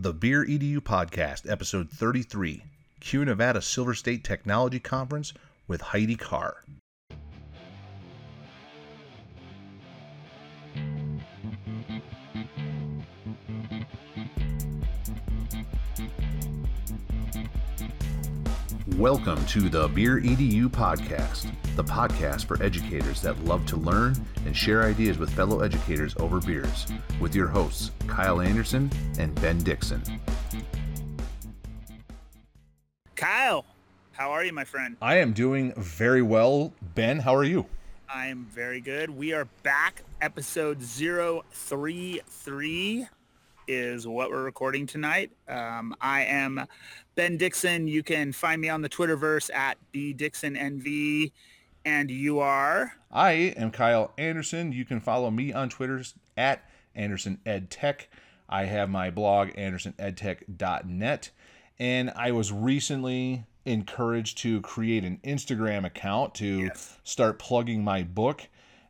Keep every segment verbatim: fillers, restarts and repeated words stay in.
The Beer E D U Podcast, Episode thirty-three, C U E Nevada Silver State Technology Conference with Heidi Carr. Welcome to the Beer E D U Podcast, the podcast for educators that love to learn and share ideas with fellow educators over beers, with your hosts, Kyle Anderson and Ben Dixon. Kyle, how are you, my friend? I am doing very well. Ben, how are you? I am very good. We are back. Episode zero thirty-three is what we're recording tonight. Um, I am Ben Dixon. You can find me on the Twitterverse at B Dixon N V. And you are? I am Kyle Anderson. You can follow me on Twitter at Anderson Ed Tech. I have my blog, anderson ed tech dot net. And I was recently encouraged to create an Instagram account to yes. start plugging my book.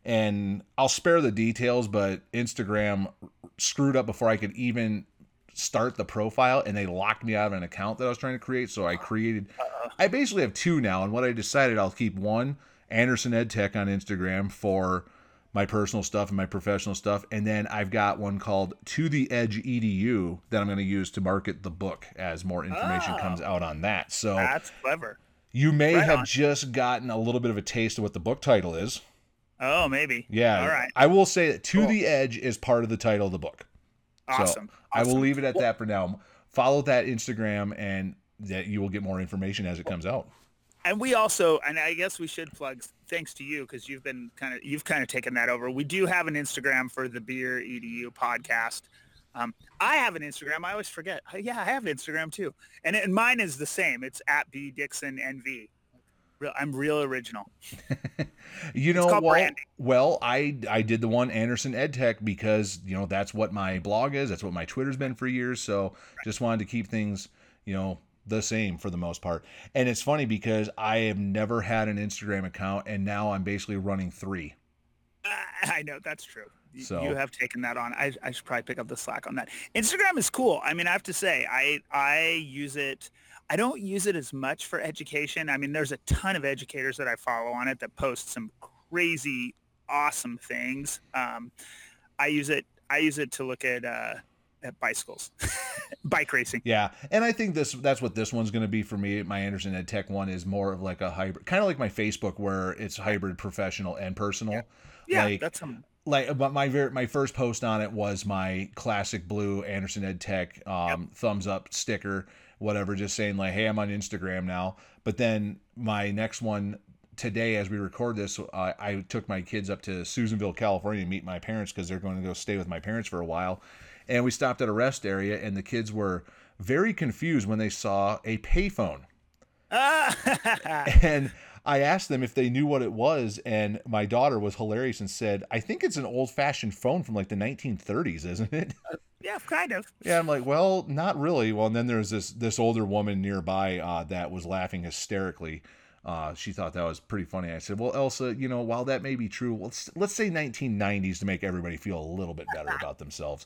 And I'll spare the details, but Instagram screwed up before I could even start the profile, and they locked me out of an account that I was trying to create. So I created, Uh-oh. I basically have two now, and what I decided, I'll keep one, Anderson Ed Tech on Instagram for my personal stuff and my professional stuff. And then I've got one called To The Edge E D U that I'm going to use to market the book as more information oh, comes out on that. So that's clever. You may right have on. just gotten a little bit of a taste of what the book title is. Oh, maybe. Yeah. All right. I will say that To cool. the Edge is part of the title of the book. Awesome. So awesome. I will leave it at cool. that for now. Follow that Instagram, and that you will get more information as it comes out. And we also, and I guess we should plug, thanks to you, because you've been kind of, you've kind of taken that over. We do have an Instagram for the Beer E D U Podcast. Um, I have an Instagram. I always forget. Yeah, I have an Instagram too. And, and mine is the same. It's at B Dixon N V. Real, I'm real original. you it's know, well, well, I I did the one Anderson Ed Tech because, you know, that's what my blog is. That's what my Twitter's been for years. So right. just wanted to keep things, you know, the same for the most part. And it's funny because I have never had an Instagram account, and now I'm basically running three. Uh, I know, that's true. You, so. you have taken that on. I, I should probably pick up the slack on that. Instagram is cool. I mean, I have to say, I I use it. I don't use it as much for education. I mean, there's a ton of educators that I follow on it that post some crazy, awesome things. Um, I use it. I use it to look at uh, at bicycles, bike racing. Yeah, and I think this that's what this one's going to be for me. My Anderson Ed Tech one is more of like a hybrid, kind of like my Facebook, where it's hybrid professional and personal. Yeah, yeah like, that's something. Like, but my very, my first post on it was my classic blue Anderson Ed Tech um, yep. thumbs up sticker, whatever, just saying like, hey, I'm on Instagram now. But then my next one today, as we record this, uh, I took my kids up to Susanville, California to meet my parents because they're going to go stay with my parents for a while. And we stopped at a rest area, and the kids were very confused when they saw a payphone. And I asked them if they knew what it was, and my daughter was hilarious and said, I think it's an old-fashioned phone from like the nineteen thirties, isn't it? Yeah, kind of. Yeah, I'm like, well, not really. Well, and then there's this this older woman nearby uh, that was laughing hysterically. Uh, she thought that was pretty funny. I said, well, Elsa, you know, while that may be true, let's, let's say nineteen nineties to make everybody feel a little bit better about themselves.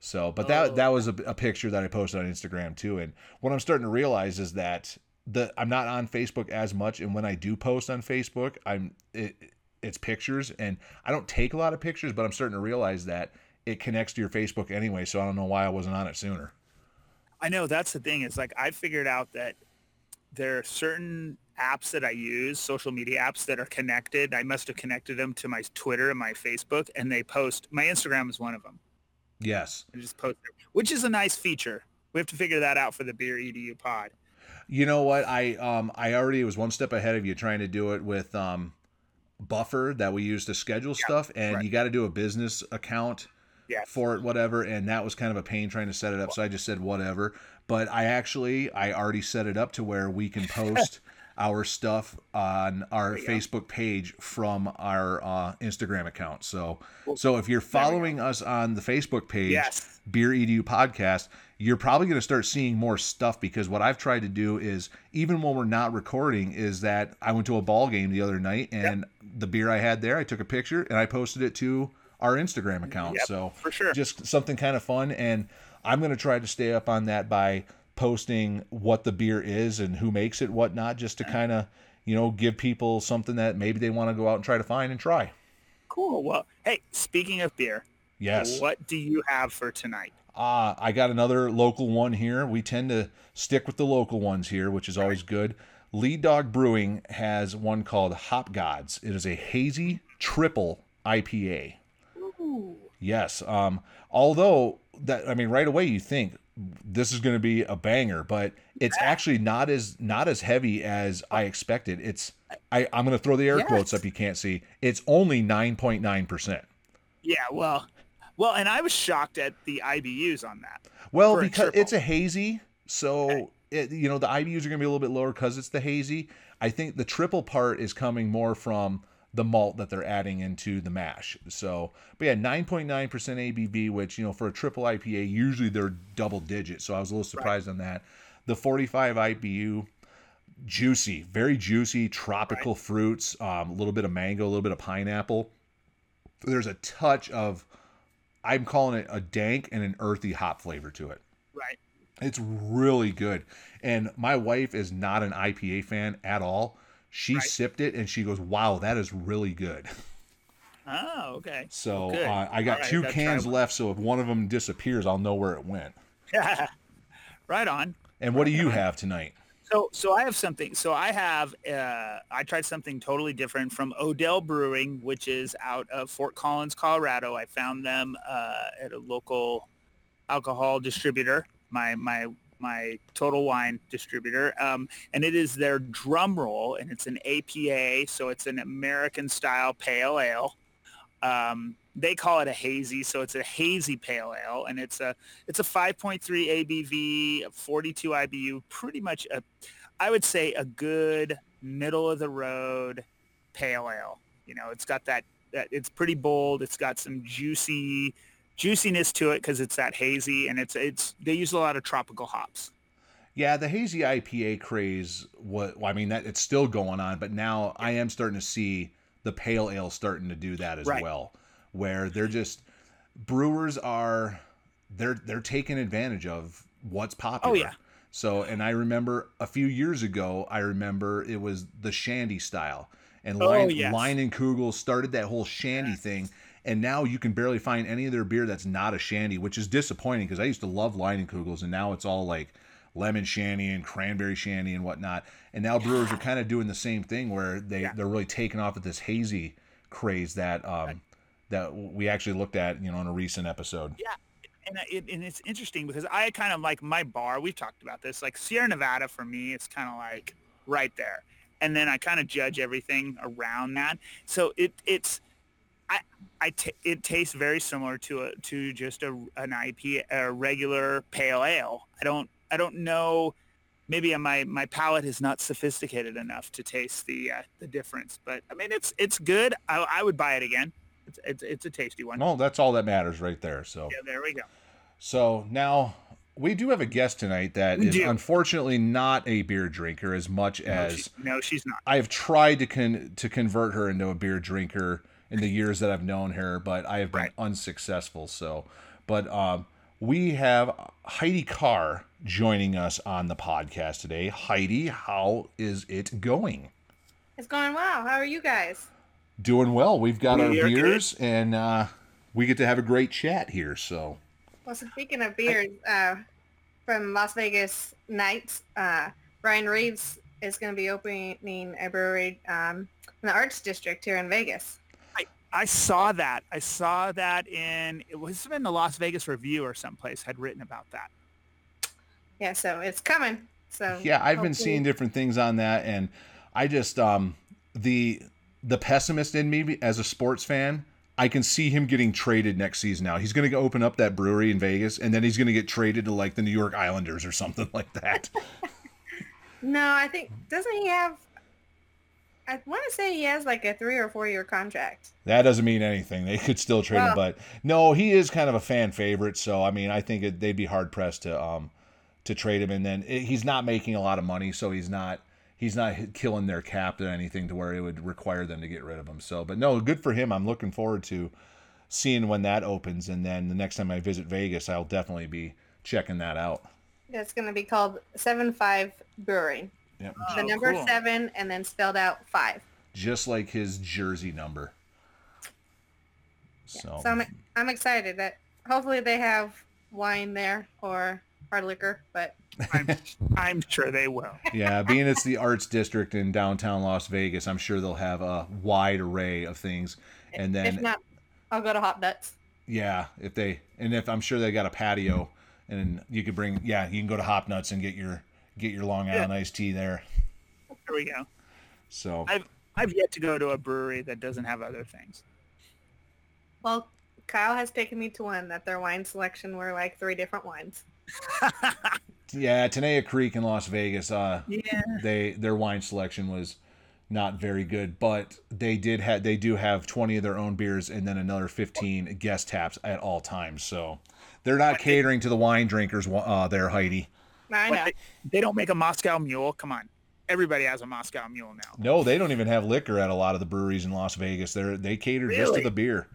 So, but that, oh. that was a, a picture that I posted on Instagram too. And what I'm starting to realize is that The, I'm not on Facebook as much, and when I do post on Facebook, I'm it, it's pictures, and I don't take a lot of pictures, but I'm starting to realize that it connects to your Facebook anyway, so I don't know why I wasn't on it sooner. I know, that's the thing. It's like I figured out that there are certain apps that I use, social media apps that are connected. I must have connected them to my Twitter and my Facebook, and they post. My Instagram is one of them. Yes. I just post it, which is a nice feature. We have to figure that out for the Beer E D U Pod. You know what? I um I already was one step ahead of you trying to do it with um Buffer that we use to schedule yeah, stuff, and right. you got to do a business account yes. for it, whatever. And that was kind of a pain trying to set it up, so I just said whatever. But I actually I already set it up to where we can post our stuff on our Facebook go. page from our uh, Instagram account. So well, so if you're following us on the Facebook page, yes. Beer E D U Podcast, you're probably going to start seeing more stuff, because what I've tried to do is, even when we're not recording, is that I went to a ball game the other night, and yep. the beer I had there, I took a picture and I posted it to our Instagram account. Yep, so for sure. Just something kind of fun. And I'm going to try to stay up on that by posting what the beer is and who makes it, whatnot, just to kind of, you know, give people something that maybe they want to go out and try to find and try. Cool. Well, hey, speaking of beer, yes, what do you have for tonight? Uh, I got another local one here. We tend to stick with the local ones here, which is always good. Lead Dog Brewing has one called Hop Gods. It is a hazy triple I P A. Ooh. Yes. Um, although, that I mean, right away you think this is going to be a banger, but it's yeah. actually not as not as heavy as I expected. It's I, I'm going to throw the air yes. quotes up. You can't see. It's only nine point nine percent. Yeah, well, well, and I was shocked at the I B Us on that. Well, because a it's a hazy, so... Okay. It, you know, the I B Us are going to be a little bit lower because it's the hazy. I think the triple part is coming more from the malt that they're adding into the mash. So, but yeah, nine point nine percent A B V, which, you know, for a triple I P A, usually they're double digit. So I was a little surprised right. on that. The forty-five I B U, juicy, very juicy, tropical right. fruits, um, a little bit of mango, a little bit of pineapple. There's a touch of, I'm calling it a dank and an earthy hop flavor to it. Right. It's really good. And my wife is not an I P A fan at all. She right. sipped it and she goes, wow, that is really good. Oh, okay. So uh, I got right, two cans left. So if one of them disappears, I'll know where it went. Yeah. Right on. And what right do you on. have tonight? So, so I have something. So I have, uh, I tried something totally different from Odell Brewing, which is out of Fort Collins, Colorado. I found them uh, at a local alcohol distributor. my my my total wine distributor, um, and it is their drum roll, and it's an A P A, so it's an American-style pale ale. Um, they call it a hazy, so it's a hazy pale ale, and it's a it's a five point three A B V, forty-two I B U, pretty much a, I would say a good middle-of-the-road pale ale. You know, it's got that, that it's pretty bold, it's got some juicy... juiciness to it because it's that hazy, and it's it's they use a lot of tropical hops. Yeah, the hazy I P A craze, what well, I mean that it's still going on, but now yeah. I am starting to see the pale ale starting to do that as right. well, where they're just brewers are they're they're taking advantage of what's popular. Oh yeah. So, and I remember a few years ago, I remember it was the shandy style, and oh, Lein, yes. Leinenkugel started that whole shandy yes. thing. And now you can barely find any of their beer that's not a shandy, which is disappointing because I used to love Leinenkugels, and now it's all like lemon shandy and cranberry shandy and whatnot. And now yeah. brewers are kind of doing the same thing where they, yeah. they're really taking off with this hazy craze that um, that we actually looked at, you know, in a recent episode. Yeah, and, it, and it's interesting because I kind of like my bar. We've talked about this. Like Sierra Nevada for me, it's kind of like right there. And then I kind of judge everything around that. So it it's... I, I t- it tastes very similar to a, to just a an I P A, a regular pale ale. I don't I don't know. Maybe my, my palate is not sophisticated enough to taste the uh, the difference. But I mean, it's it's good. I, I would buy it again. It's, it's it's a tasty one. Well, that's all that matters right there. So yeah, there we go. So now we do have a guest tonight that we is do. unfortunately not a beer drinker as much no, as she, no, she's not. I've tried to con- to convert her into a beer drinker in the years that I've known her, but I have been right. unsuccessful. So, but um, we have Heidi Carr joining us on the podcast today. Heidi, how is it going? It's going well. How are you guys? Doing well. We've got we our beers, good. and uh, we get to have a great chat here. So, well, so speaking of beers, I... uh, from Las Vegas nights, uh, Ryan Reeves is going to be opening a brewery um, in the Arts District here in Vegas. I saw that. I saw that in, it was in the Las Vegas Review or someplace had written about that. Yeah, so it's coming. So yeah, I've hopefully. been seeing different things on that, and I just um, the the pessimist in me as a sports fan, I can see him getting traded next season. Now he's going to open up that brewery in Vegas, and then he's going to get traded to like the New York Islanders or something like that. No, I think doesn't he have? I want to say he has like a three or four year contract. That doesn't mean anything. They could still trade well, him, but no, he is kind of a fan favorite. So I mean, I think it, they'd be hard pressed to um to trade him. And then it, he's not making a lot of money, so he's not he's not killing their cap or anything to where it would require them to get rid of him. So, but no, good for him. I'm looking forward to seeing when that opens, and then the next time I visit Vegas, I'll definitely be checking that out. That's going to be called Seven Five Brewing. Yep. Oh, the number cool. seven and then spelled out five. Just like his jersey number. Yeah. So, so I'm, I'm excited that hopefully they have wine there or hard liquor, but I'm, I'm sure they will. Yeah, being it's the arts district in downtown Las Vegas, I'm sure they'll have a wide array of things. And then if not, I'll go to Hop Nuts. Yeah, if they and if I'm sure they got a patio, and you could bring yeah, you can go to Hop Nuts and get your get your Long Island yeah. iced tea there. There we go. So I've I've yet to go to a brewery that doesn't have other things. Well, Kyle has taken me to one that their wine selection were like three different wines. Yeah, Tenaya Creek in Las Vegas, uh yeah. they their wine selection was not very good, but they did have they do have twenty of their own beers and then another fifteen guest taps at all times. So they're not catering to the wine drinkers uh, there, Heidi. I know. They, they don't make a Moscow Mule. Come on, everybody has a Moscow Mule now. No, they don't even have liquor at a lot of the breweries in Las Vegas. They're they cater really? just to the beer.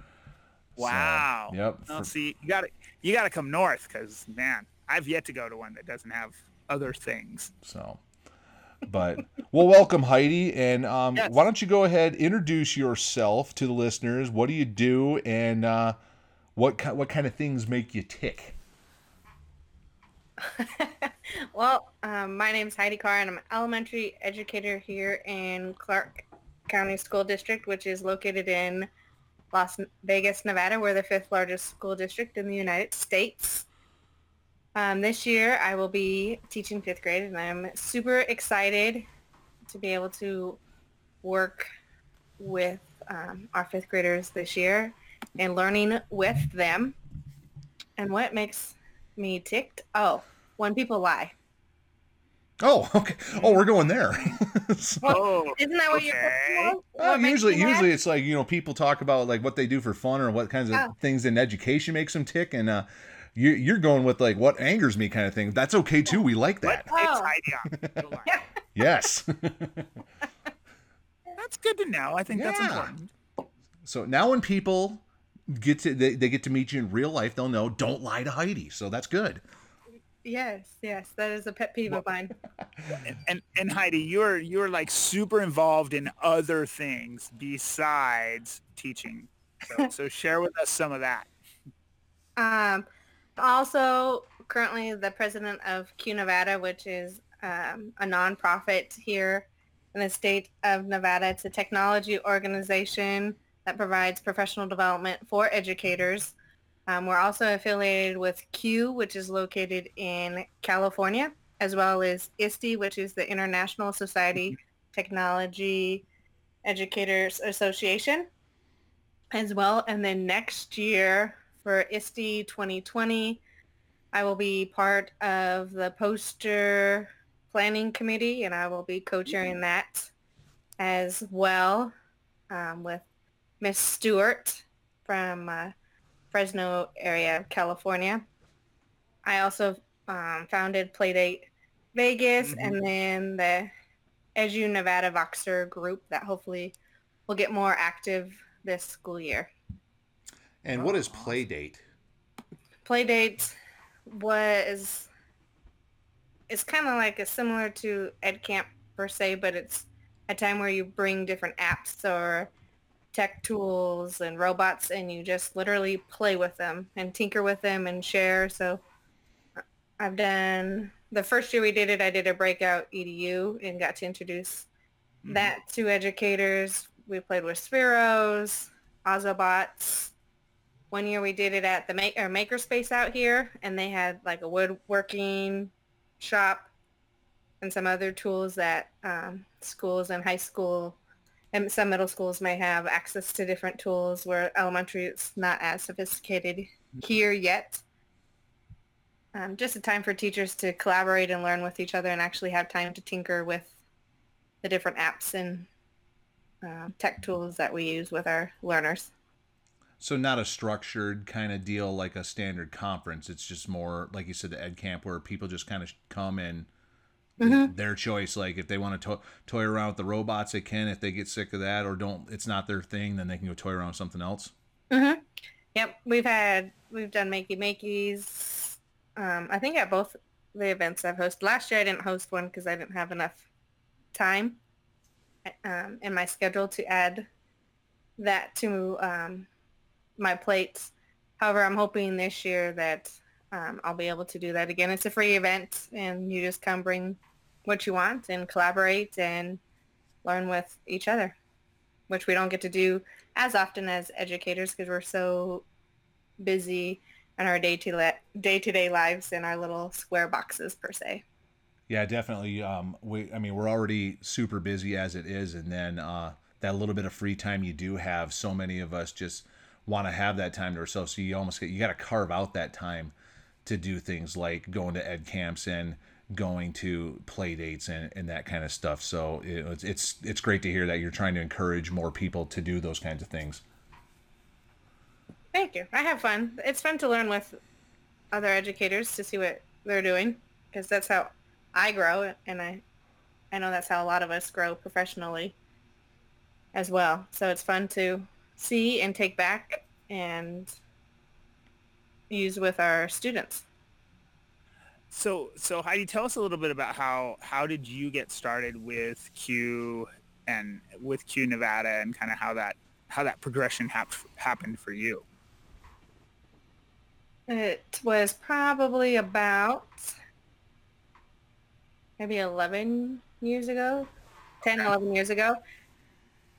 Wow. So, yep. Well, for... see, you got to you got to come north because man, I've yet to go to one that doesn't have other things. So. But well, welcome Heidi, and um, yes. why don't you go ahead, introduce yourself to the listeners. What do you do, and uh, what ki- what kind of things make you tick? Well, um, my name is Heidi Carr, and I'm an elementary educator here in Clark County School District, which is located in Las Vegas, Nevada. We're the fifth largest school district in the United States. Um, this year, I will be teaching fifth grade, and I'm super excited to be able to work with um, our fifth graders this year and learning with them. And what makes me ticked? Oh, when people lie. Oh, okay. Oh, we're going there. So, well, isn't that what okay. you're talking about? Well, usually, usually it's like, you know, people talk about like what they do for fun or what kinds of oh. things in education makes them tick, and uh, you're going with like what angers me kind of thing. That's okay too. We like that. Oh. It's Heidi. Yes. That's good to know. I think yeah. that's important. So now when people get to they, they get to meet you in real life, they'll know don't lie to Heidi. So that's good. Yes, yes, that is a pet peeve well, of mine. And, and and Heidi, you're you're like super involved in other things besides teaching. So, so share with us some of that. Um. Also, currently the president of C U E Nevada, which is um, a nonprofit here in the state of Nevada. It's a technology organization that provides professional development for educators. Um, we're also affiliated with C U E, which is located in California, as well as I S T E, which is the International Society Technology Educators Association, as well. And then next year, for I S T E twenty twenty, I will be part of the poster planning committee, and I will be co-chairing that as well um, with Miss Stewart from uh, Fresno area of California. I also um, founded Playdate Vegas mm-hmm. and then the Edu Nevada Voxer group that hopefully will get more active this school year. And what is Playdate? Playdate was, it's kind of like a similar to EdCamp per se, but it's a time where you bring different apps or tech tools and robots and you just literally play with them and tinker with them and share. So I've done, the first year we did it, I did a Breakout E D U and got to introduce mm-hmm. that to educators. We played with Spheros, Ozobots. One year we did it at the make, or makerspace out here, and they had like a woodworking shop and some other tools that um, schools and high school and some middle schools may have access to different tools where elementary it's not as sophisticated here yet. Um, just a time for teachers to collaborate and learn with each other and actually have time to tinker with the different apps and uh, tech tools that we use with our learners. So not a structured kind of deal like a standard conference. It's just more, like you said, the Ed Camp where people just kind of come and mm-hmm. their choice. Like if they want to, to toy around with the robots, they can. If they get sick of that or don't, it's not their thing, then they can go toy around with something else. Mm-hmm. Yep. We've had, we've done Makey Makeys, Um, I think at both the events I've hosted. Last year I didn't host one because I didn't have enough time um, in my schedule to add that to um, my plates. However, I'm hoping this year that um, I'll be able to do that again. It's a free event, and you just come bring what you want and collaborate and learn with each other, which we don't get to do as often as educators because we're so busy in our day-to-day lives in our little square boxes, per se. Yeah, definitely. Um, we, I mean, we're already super busy as it is, and then uh, that little bit of free time you do have, so many of us just want to have that time to ourselves. So you almost get, you got to carve out that time to do things like going to ed camps and going to play dates and, and that kind of stuff. So it's, it's, it's great to hear that you're trying to encourage more people to do those kinds of things. Thank you. I have fun. It's fun to learn with other educators to see what they're doing, because that's how I grow. And I, I know that's how a lot of us grow professionally as well. So it's fun to see and take back and use with our students. So, so Heidi, tell us a little bit about how, how did you get started with CUE and with CUE Nevada, and kind of how that, how that progression hap- happened for you. It was probably about maybe eleven years ago, ten, eleven years ago.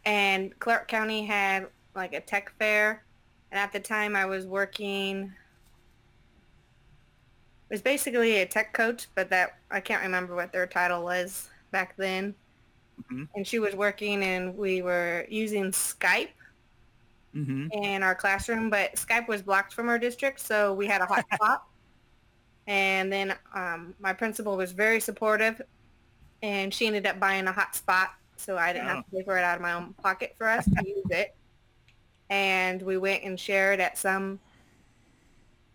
And Clark County had like a tech fair. And at the time I was working, it was basically a tech coach, but that, I can't remember what their title was back then. Mm-hmm. And she was working, and we were using Skype mm-hmm. in our classroom, but Skype was blocked from our district, so we had a hotspot. And then um, my principal was very supportive, and she ended up buying a hotspot, so I didn't oh. have to pay for it out of my own pocket for us to use it. And we went and shared at some,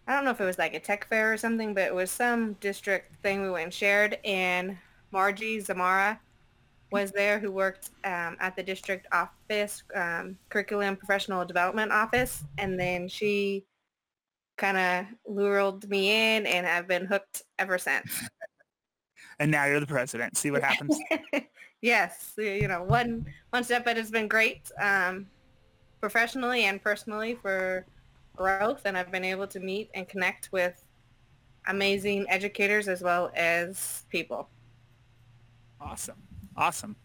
I don't know if it was like a tech fair or something, but it was some district thing we went and shared, and Margie Zamara was there, who worked um, at the district office, um, curriculum professional development office. And then she kind of lured me in, and I've been hooked ever since. And now you're the president. See what happens. Yes. You know, one, one step, but it's been great um, professionally and personally for growth. And I've been able to meet and connect with amazing educators as well as people. Awesome. Awesome.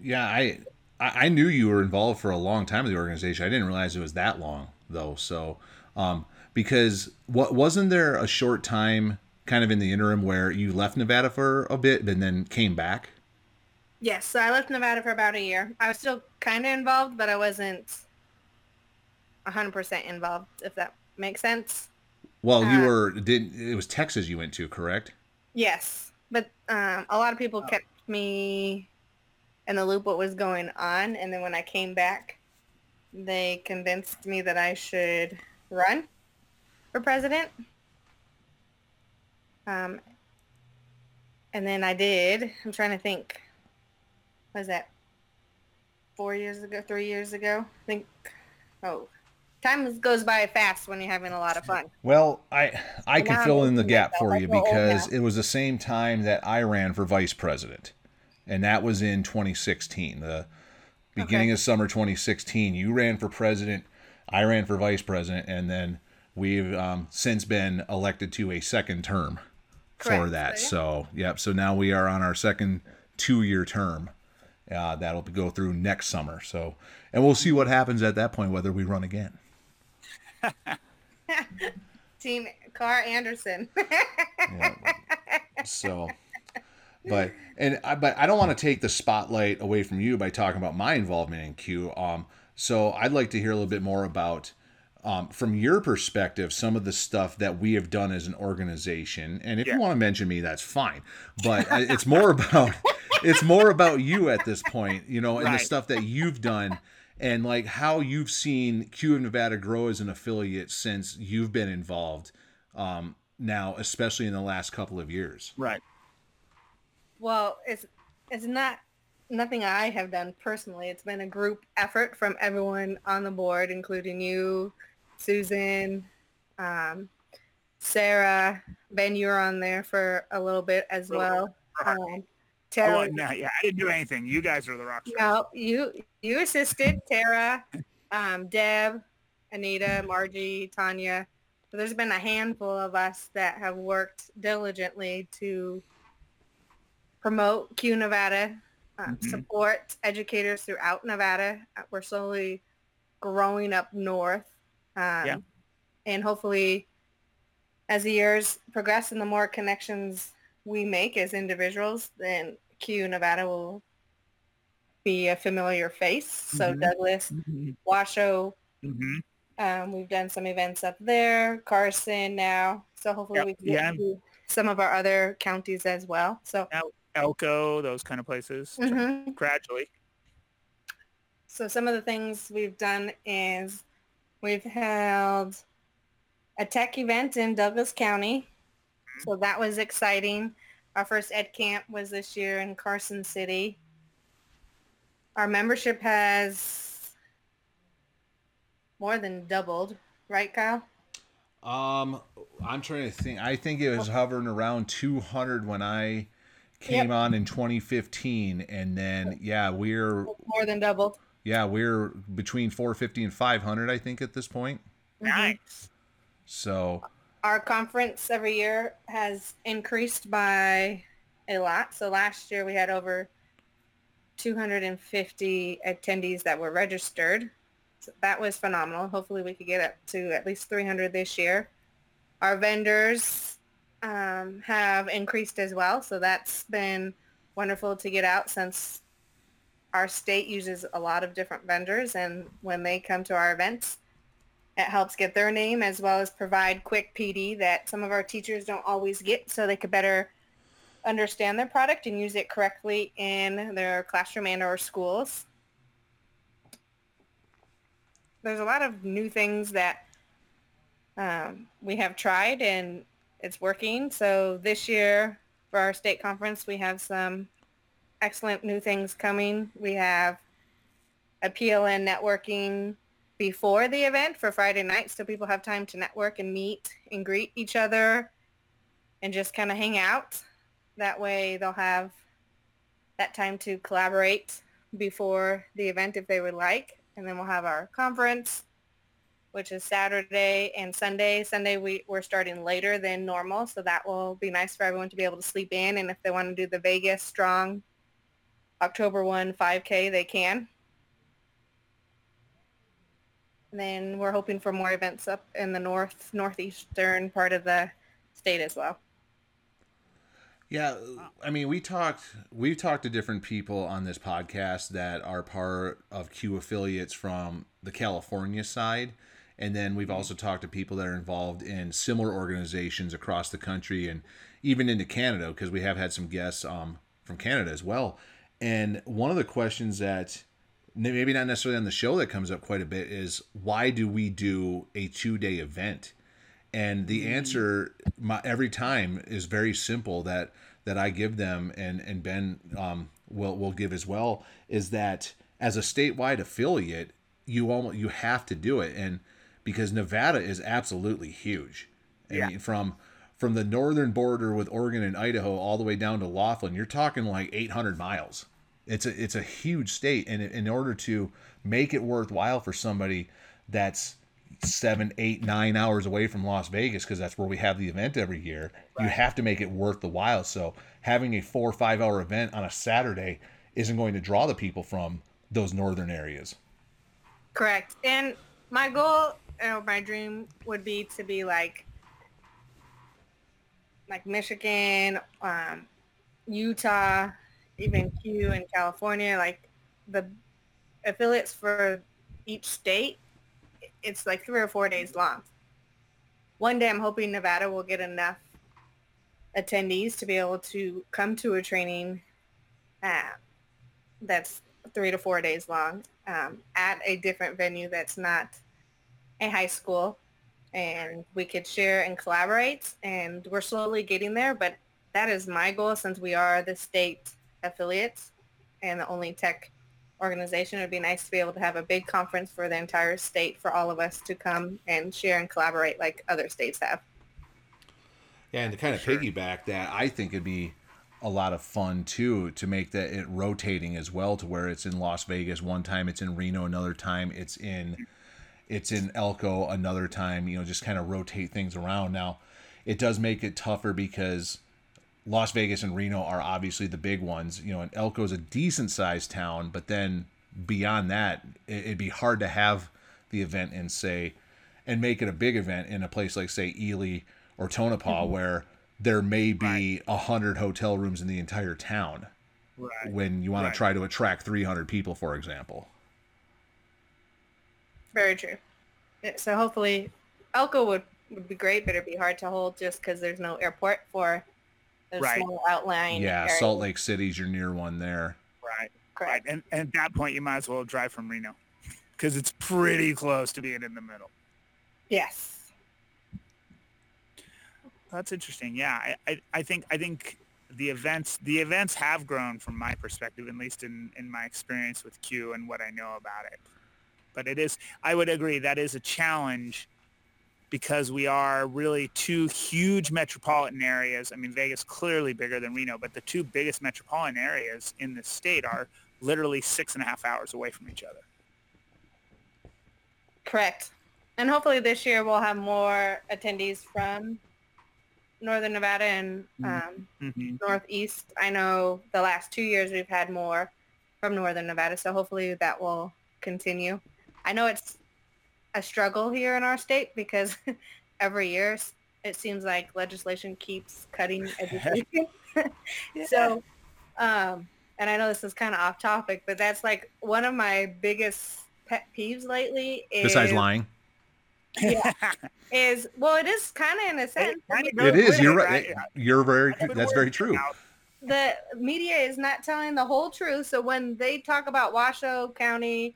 Yeah, I I knew you were involved for a long time with the organization. I didn't realize it was that long, though. So, um, because what wasn't there a short time kind of in the interim where you left Nevada for a bit and then came back? Yes, so I left Nevada for about a year. I was still kind of involved, but I wasn't one hundred percent involved, if that makes sense. Well, you uh, were, did it was Texas you went to, correct? Yes. But um, a lot of people kept me in the loop what was going on. And then when I came back, they convinced me that I should run for president. Um, and then I did. I'm trying to think. What was that? Four years ago? Three years ago? I think. Oh. Time goes by fast when you're having a lot of fun. Well, I I can fill in the gap for you, because it was the same time that I ran for vice president, and that was in twenty sixteen, the beginning okay. of summer twenty sixteen. You ran for president, I ran for vice president, and then we've um, since been elected to a second term Correct. for that. So, yep. So now we are on our second two-year term. Uh, that'll go through next summer. So, and we'll see what happens at that point, whether we run again. Team Carr Anderson. Yeah. So, but and I, but I don't want to take the spotlight away from you by talking about my involvement in CUE. Um, so I'd like to hear a little bit more about, um, from your perspective, some of the stuff that we have done as an organization. And if yeah. you want to mention me, that's fine. But it's more about it's more about you at this point, you know, and right. the stuff that you've done. And like how you've seen CUE Nevada grow as an affiliate since you've been involved um, now, especially in the last couple of years. Right. Well, it's it's not nothing I have done personally. It's been a group effort from everyone on the board, including you, Susan, um, Sarah. Ben, you were on there for a little bit as really? well. Um, Tara, oh, no, yeah, I didn't do anything. You guys are the rock stars. No, you you assisted. Tara, um, Deb, Anita, Margie, Tanya. So there's been a handful of us that have worked diligently to promote CUE Nevada, um, mm-hmm. support educators throughout Nevada. We're slowly growing up north. Um, yeah. And hopefully, as the years progress and the more connections we make as individuals, then CUE Nevada will be a familiar face. So mm-hmm. Douglas, mm-hmm. Washoe, mm-hmm. um, we've done some events up there, Carson now. So hopefully yep. we can yeah. get to some of our other counties as well. So El- Elko, those kind of places, mm-hmm. gradually. So some of the things we've done is we've held a tech event in Douglas County. So that was exciting. Our first Ed Camp was this year in Carson City. Our membership has more than doubled, right, Kyle? Um, I'm trying to think. I think it was hovering around two hundred when I came yep. on in twenty fifteen, and then yeah, we're more than doubled. Yeah, we're between four fifty and five hundred, I think, at this point. Nice. So. Our conference every year has increased by a lot. So last year we had over two hundred fifty attendees that were registered. So that was phenomenal. Hopefully we could get up to at least three hundred this year. Our vendors um, have increased as well. So that's been wonderful to get out, since our state uses a lot of different vendors, and when they come to our events, it helps get their name as well as provide quick P D that some of our teachers don't always get, so they could better understand their product and use it correctly in their classroom and or schools. There's a lot of new things that um, we have tried and it's working. So this year for our state conference, we have some excellent new things coming. We have a P L N networking before the event for Friday night, so people have time to network and meet and greet each other and just kind of hang out. That way they'll have that time to collaborate before the event if they would like. And then we'll have our conference, which is Saturday and Sunday. Sunday we, we're starting later than normal, so that will be nice for everyone to be able to sleep in. And if they want to do the Vegas Strong October first five K, they can. And then we're hoping for more events up in the north, northeastern part of the state as well. Yeah, I mean, we talked, we've talked to different people on this podcast that are part of CUE affiliates from the California side. And then we've also talked to people that are involved in similar organizations across the country and even into Canada, because we have had some guests um, from Canada as well. And one of the questions that maybe not necessarily on the show that comes up quite a bit is, why do we do a two-day event? And the answer my, every time is very simple that that I give them, and and Ben um, will will give as well, is that as a statewide affiliate, you almost you have to do it, and because Nevada is absolutely huge. Yeah. I mean, from from the northern border with Oregon and Idaho all the way down to Laughlin, you're talking like eight hundred miles. It's a, it's a huge state, and in order to make it worthwhile for somebody that's seven, eight, nine hours away from Las Vegas, because that's where we have the event every year, right, you have to make it worth the while. So having a four or five hour event on a Saturday isn't going to draw the people from those northern areas. Correct. And my goal or my dream would be to be like, like Michigan, um, Utah, even CUE in California, like the affiliates for each state, it's like three or four days long. One day I'm hoping Nevada will get enough attendees to be able to come to a training uh, that's three to four days long um, at a different venue that's not a high school, and we could share and collaborate, and we're slowly getting there, but that is my goal, since we are the state affiliates and the only tech organization. It would be nice to be able to have a big conference for the entire state for all of us to come and share and collaborate like other states have. Yeah, and to kind of sure. piggyback that, I think it'd be a lot of fun too to make that it rotating as well, to where it's in Las Vegas one time, it's in Reno another time, it's in it's in Elko another time, you know, just kind of rotate things around. Now, it does make it tougher because Las Vegas and Reno are obviously the big ones, you know, and Elko is a decent sized town, but then beyond that, it'd be hard to have the event in, say, and make it a big event in a place like, say, Ely or Tonopah, mm-hmm. where there may be a right. hundred hotel rooms in the entire town right. when you want right. to try to attract three hundred people, for example. Very true. So hopefully Elko would, would be great, but it'd be hard to hold just because there's no airport for the right. small outlying Yeah, area. Salt Lake City's your near one there. Right. Correct. Right. And, and at that point, you might as well drive from Reno because it's pretty close to being in the middle. Yes. That's interesting. Yeah, I, I, I think I think the events the events have grown from my perspective, at least in, in my experience with Q and what I know about it. But it is, I would agree, that is a challenge because we are really two huge metropolitan areas. I mean, Vegas clearly bigger than Reno, but the two biggest metropolitan areas in the state are literally six and a half hours away from each other. Correct. And hopefully this year we'll have more attendees from Northern Nevada and um, mm-hmm. Northeast. I know the last two years we've had more from Northern Nevada, so hopefully that will continue. I know it's a struggle here in our state because every year it seems like legislation keeps cutting education. yeah. So, um, and I know this is kind of off topic, but that's like one of my biggest pet peeves lately. Is, Besides lying. Yeah, is well, it is kind of in a sense. It, it, it is. You're right. right. You're very. That's very true. The media is not telling the whole truth. So when they talk about Washoe County,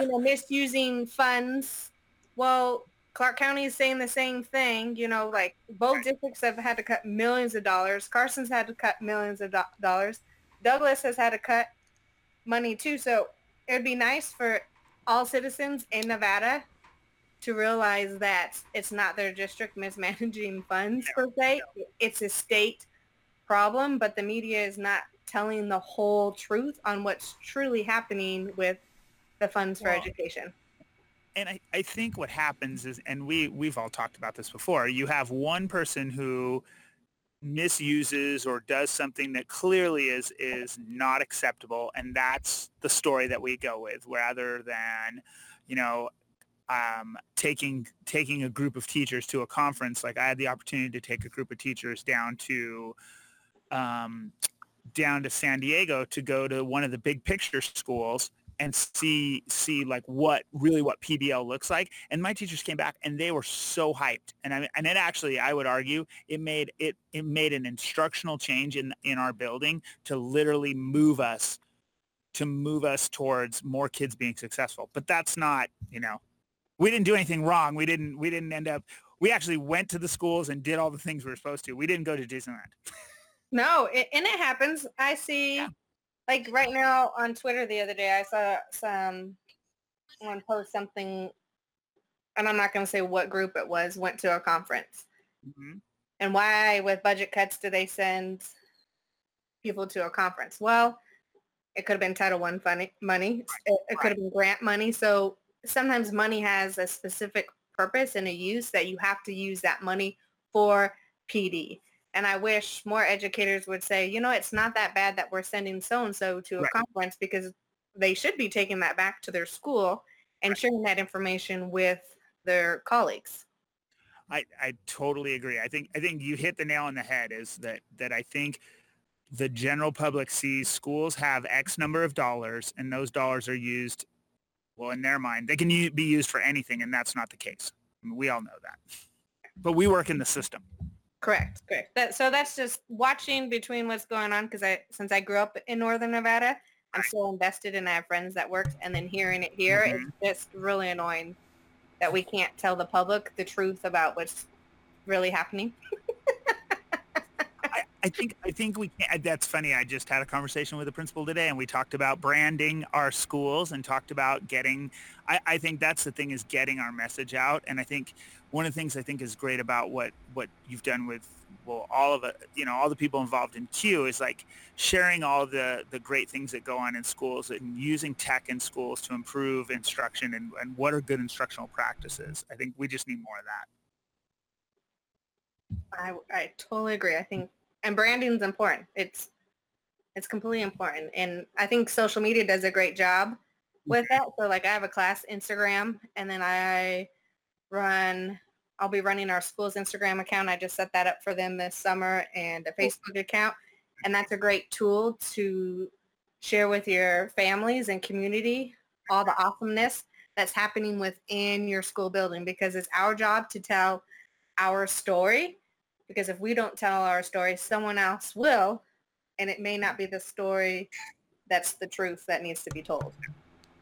you know, misusing funds, well, Clark County is saying the same thing. You know, like both right. districts have had to cut millions of dollars. Carson's had to cut millions of do- dollars. Douglas has had to cut money too. So it would be nice for all citizens in Nevada to realize that it's not their district mismanaging funds no, per se. No. It's a state problem, but the media is not telling the whole truth on what's truly happening with the funds for well, education. And I, I think what happens is, and we, we've all talked about this before, you have one person who misuses or does something that clearly is is not acceptable, and that's the story that we go with, rather than, you know, Um, taking taking a group of teachers to a conference. Like I had the opportunity to take a group of teachers down to um, down to San Diego to go to one of the big picture schools and see see like what really what P B L looks like. And my teachers came back and they were so hyped. And I and it actually I would argue it made it it made an instructional change in in our building to literally move us to move us towards more kids being successful. But that's not, you know. We didn't do anything wrong. We didn't. We didn't end up. We actually went to the schools and did all the things we were supposed to. We didn't go to Disneyland. No, it, and it happens. I see, yeah. like right now on Twitter the other day, I saw some someone post something, and I'm not going to say what group it was. Went to a conference, mm-hmm. and why with budget cuts do they send people to a conference? Well, it could have been Title I funny, money. It, it could have been grant money. So. Sometimes money has a specific purpose and a use that you have to use that money for P D. And I wish more educators would say, you know, it's not that bad that we're sending so-and-so to a right. conference, because they should be taking that back to their school and right. sharing that information with their colleagues. I, I totally agree. I think I think you hit the nail on the head is that, that I think the general public sees schools have X number of dollars and those dollars are used. Well, in their mind, they can u- be used for anything, and that's not the case. I mean, we all know that. But we work in the system. Correct. Correct. That, so that's just watching between what's going on, because I, since I grew up in Northern Nevada, I'm right. still invested, and I have friends that work, and then hearing it here, mm-hmm. it's just really annoying that we can't tell the public the truth about what's really happening. I think I think we can. That's funny. I just had a conversation with the principal today, and we talked about branding our schools and talked about getting. I, I think that's the thing, is getting our message out. And I think one of the things I think is great about what, what you've done with well, all of it, you know, all the people involved in CUE is like sharing all the, the great things that go on in schools and using tech in schools to improve instruction and, and what are good instructional practices. I think we just need more of that. I, I totally agree. I think, and branding's important. It's, it's completely important. And I think social media does a great job with that. So like I have a class Instagram, and then I run, I'll be running our school's Instagram account. I just set that up for them this summer, and a Facebook account. And that's a great tool to share with your families and community all the awesomeness that's happening within your school building, because it's our job to tell our story, because if we don't tell our story, someone else will, and it may not be the story that's the truth that needs to be told.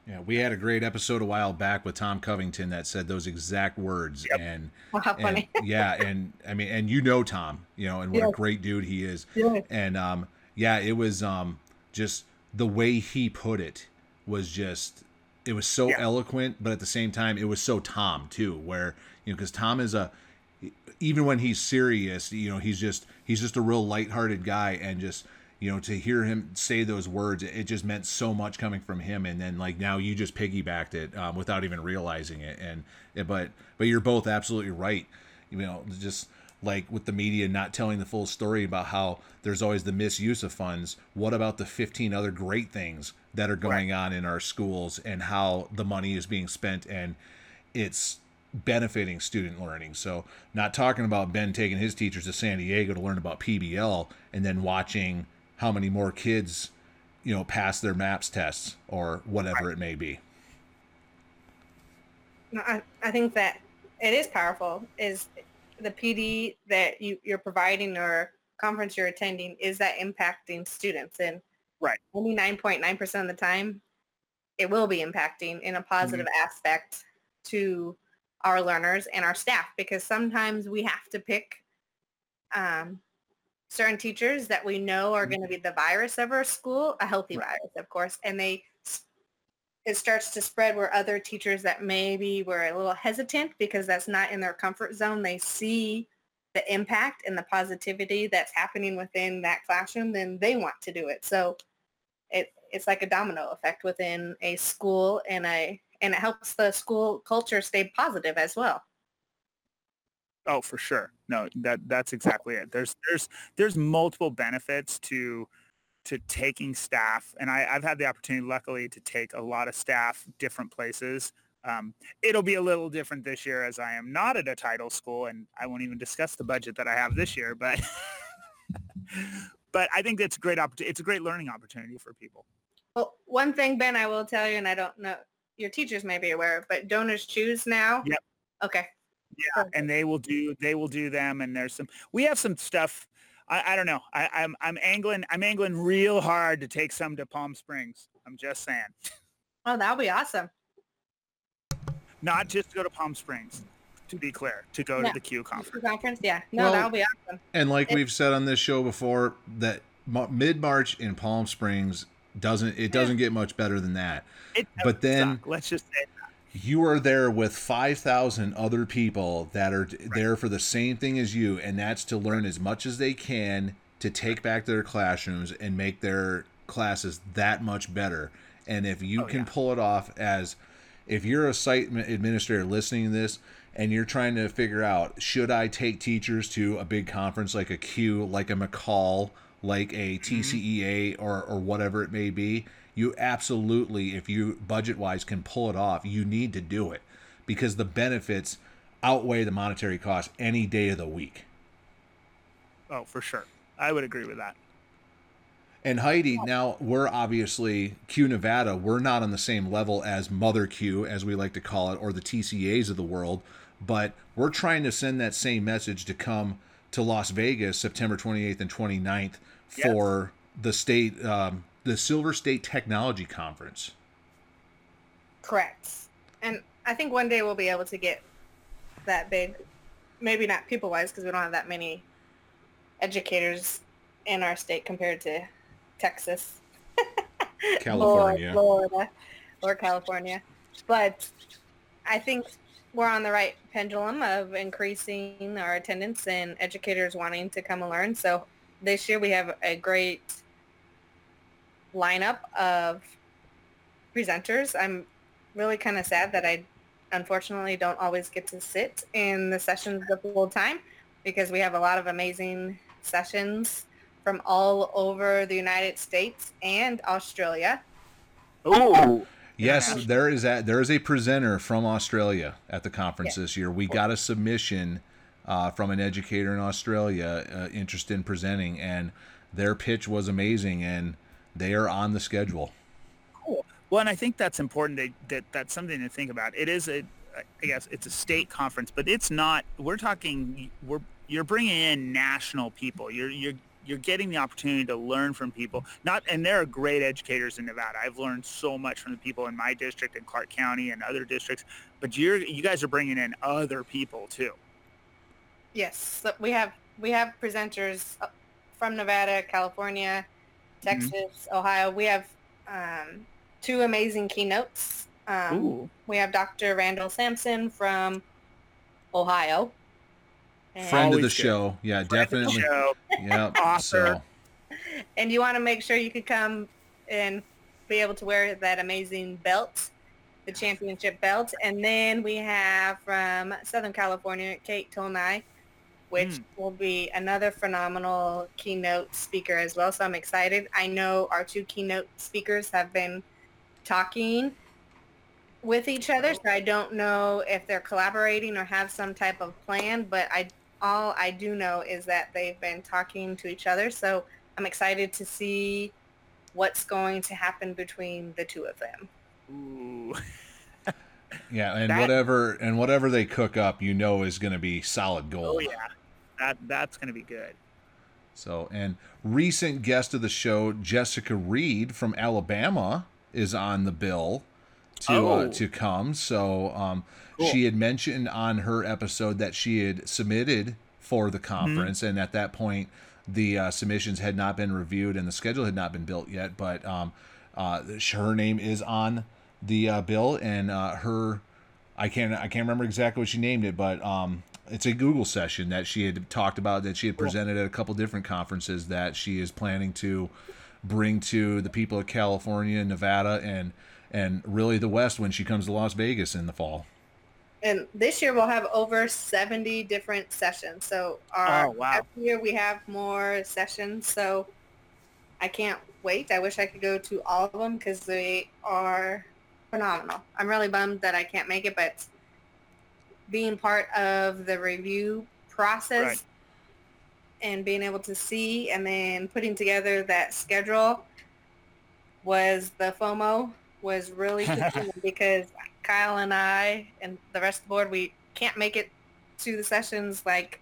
Yeah, we had a great episode a while back with Tom Covington that said those exact words. Yep. And, well, how funny. and yeah, and I mean, and you know Tom, you know, and what yes. a great dude he is. Yes. And um, yeah, it was um, just the way he put it was just, it was so yeah. eloquent, but at the same time, it was so Tom too, where, you know, because Tom is a, even when he's serious, you know, he's just, he's just a real lighthearted guy, and just, you know, to hear him say those words, it just meant so much coming from him. And then like now you just piggybacked it um, without even realizing it. And but but you're both absolutely right. You know, just like with the media not telling the full story about how there's always the misuse of funds. What about the fifteen other great things that are going right. on in our schools, and how the money is being spent and it's benefiting student learning? So not talking about Ben taking his teachers to San Diego to learn about P B L, and then watching how many more kids, you know, pass their MAPS tests or whatever right. it may be. No, I, I think that it is powerful, is the P D that you, you're providing or conference you're attending, is that impacting students? And right. only nine point nine percent of the time, it will be impacting in a positive mm-hmm. aspect to our learners and our staff, because sometimes we have to pick um, certain teachers that we know are going to be the virus of our school, a healthy right. virus, of course, and they it starts to spread where other teachers that maybe were a little hesitant because that's not in their comfort zone, they see the impact and the positivity that's happening within that classroom, then they want to do it. So it it's like a domino effect within a school, and a and it helps the school culture stay positive as well. Oh, for sure. No, that that's exactly it. There's there's there's multiple benefits to to taking staff, and I, I've had the opportunity, luckily, to take a lot of staff different places. Um, it'll be a little different this year, as I am not at a title school, and I won't even discuss the budget that I have this year. But but I think that's a great opportunity. It's a great learning opportunity for people. Well, one thing, Ben, I will tell you, and I don't know, your teachers may be aware, but donors choose now. Yep. Okay. Yeah, and they will do. They will do them. And there's some. We have some stuff. I, I don't know. I, I'm I'm angling. I'm angling real hard to take some to Palm Springs. I'm just saying. Oh, that would be awesome. Not just to go to Palm Springs, to be clear, to go yeah. to the CUE conference. Conference, yeah. No, well, that would be awesome. And like it, we've said on this show before, that mid-March in Palm Springs doesn't. It doesn't yeah. get much better than that. It but then suck. Let's just say. You are there with five thousand other people that are right. there for the same thing as you, and that's to learn as much as they can to take back their classrooms and make their classes that much better. And if you oh, can yeah. pull it off, as if you're a site administrator listening to this and you're trying to figure out, should I take teachers to a big conference like a CUE, like a McCall, like a T C E A, mm-hmm. or, or whatever it may be, you absolutely, if you budget-wise can pull it off, you need to do it, because the benefits outweigh the monetary cost any day of the week. Oh, for sure. I would agree with that. And Heidi, now we're obviously, CUE Nevada, we're not on the same level as Mother CUE, as we like to call it, or the T C E As of the world, but we're trying to send that same message to come to Las Vegas September twenty-eighth and twenty-ninth for yes. the state um, the Silver State Technology Conference. Correct. And I think one day we'll be able to get that big, maybe not people-wise, because we don't have that many educators in our state compared to Texas, California, or Florida, or California. But I think we're on the right pendulum of increasing our attendance and educators wanting to come and learn. So this year we have a great lineup of presenters. I'm really kind of sad that I unfortunately don't always get to sit in the sessions the full time, because we have a lot of amazing sessions from all over the United States and Australia. Oh, yes, there is a, there is a presenter from Australia at the conference yeah. this year. We got a submission uh, from an educator in Australia uh, interested in presenting, and their pitch was amazing, and they are on the schedule. Cool. Well, and I think that's important. To, that that's something to think about. It is a, I guess it's a state conference, but it's not. We're talking. We're you're bringing in national people. You're you're. You're getting the opportunity to learn from people. Not, and there are great educators in Nevada. I've learned so much from the people in my district and Clark County and other districts. But you're, you guys are bringing in other people too. Yes, so we have we have presenters from Nevada, California, Texas, mm-hmm. Ohio. We have um, two amazing keynotes. Um, we have Doctor Randall Sampson from Ohio. And friend of the show. Yeah, friend definitely. Of the show. Yep. Author. So. And you want to make sure you could come and be able to wear that amazing belt, the championship belt. And then we have from Southern California, Kate Tolnai, which mm. will be another phenomenal keynote speaker as well. So I'm excited. I know our two keynote speakers have been talking with each other, so I don't know if they're collaborating or have some type of plan, but I all I do know is that they've been talking to each other, so I'm excited to see what's going to happen between the two of them. Ooh. yeah, and that, whatever and whatever they cook up, you know, is going to be solid gold. Oh yeah, that that's going to be good. So, and recent guest of the show, Jessica Reed from Alabama, is on the bill to oh. uh, to come. So um, cool. She had mentioned on her episode that she had submitted for the conference, mm-hmm. and at that point the uh, submissions had not been reviewed and the schedule had not been built yet, but um, uh, her name is on the uh, bill, and uh, her I can't I can't remember exactly what she named it, but um, it's a Google session that she had talked about, that she had presented cool. at a couple different conferences, that she is planning to bring to the people of California and Nevada and and really the West when she comes to Las Vegas in the fall. And this year we'll have over seventy different sessions. So our, oh, wow. every year we have more sessions. So I can't wait. I wish I could go to all of them because they are phenomenal. I'm really bummed that I can't make it, but being part of the review process right. and being able to see and then putting together that schedule was the FOMO. was really confusing because Kyle and I and the rest of the board, we can't make it to the sessions like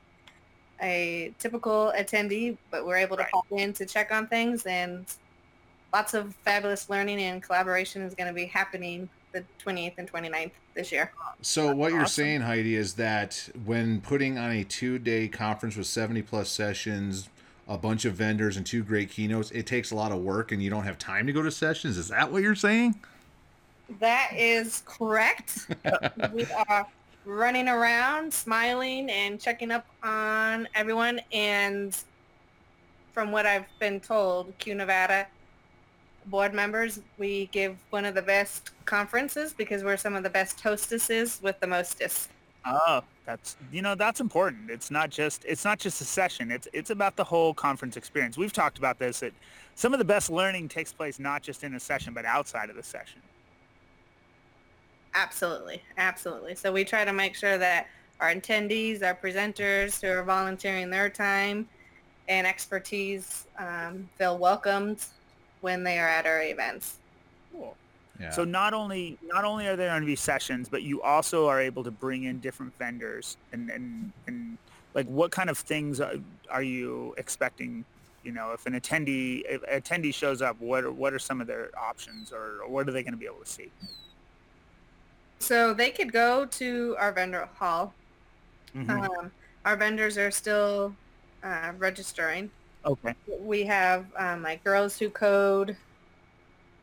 a typical attendee, but we're able to right. pop in to check on things, and lots of fabulous learning and collaboration is going to be happening the twentieth and twenty-ninth this year. So That's what awesome. You're saying, Heidi, is that when putting on a two-day conference with seventy-plus sessions, a bunch of vendors, and two great keynotes, it takes a lot of work and you don't have time to go to sessions? Is that what you're saying? That is correct. We are running around, smiling, and checking up on everyone. And from what I've been told, CUE Nevada board members, we give one of the best conferences because we're some of the best hostesses with the mostest. Oh, that's, you know, that's important. It's not just, it's not just a session. It's, it's about the whole conference experience. We've talked about this, that some of the best learning takes place not just in a session, but outside of the session. Absolutely. Absolutely. So we try to make sure that our attendees, our presenters who are volunteering their time and expertise um, feel welcomed when they are at our events. Cool. Yeah. So not only not only are there going to be sessions, but you also are able to bring in different vendors and, and, and like what kind of things are, are you expecting? You know, if an attendee if an attendee shows up, what are, what are some of their options, or, or what are they going to be able to see? So they could go to our vendor hall. Mm-hmm. Um, our vendors are still uh, registering. Okay. We have um, like Girls Who Code.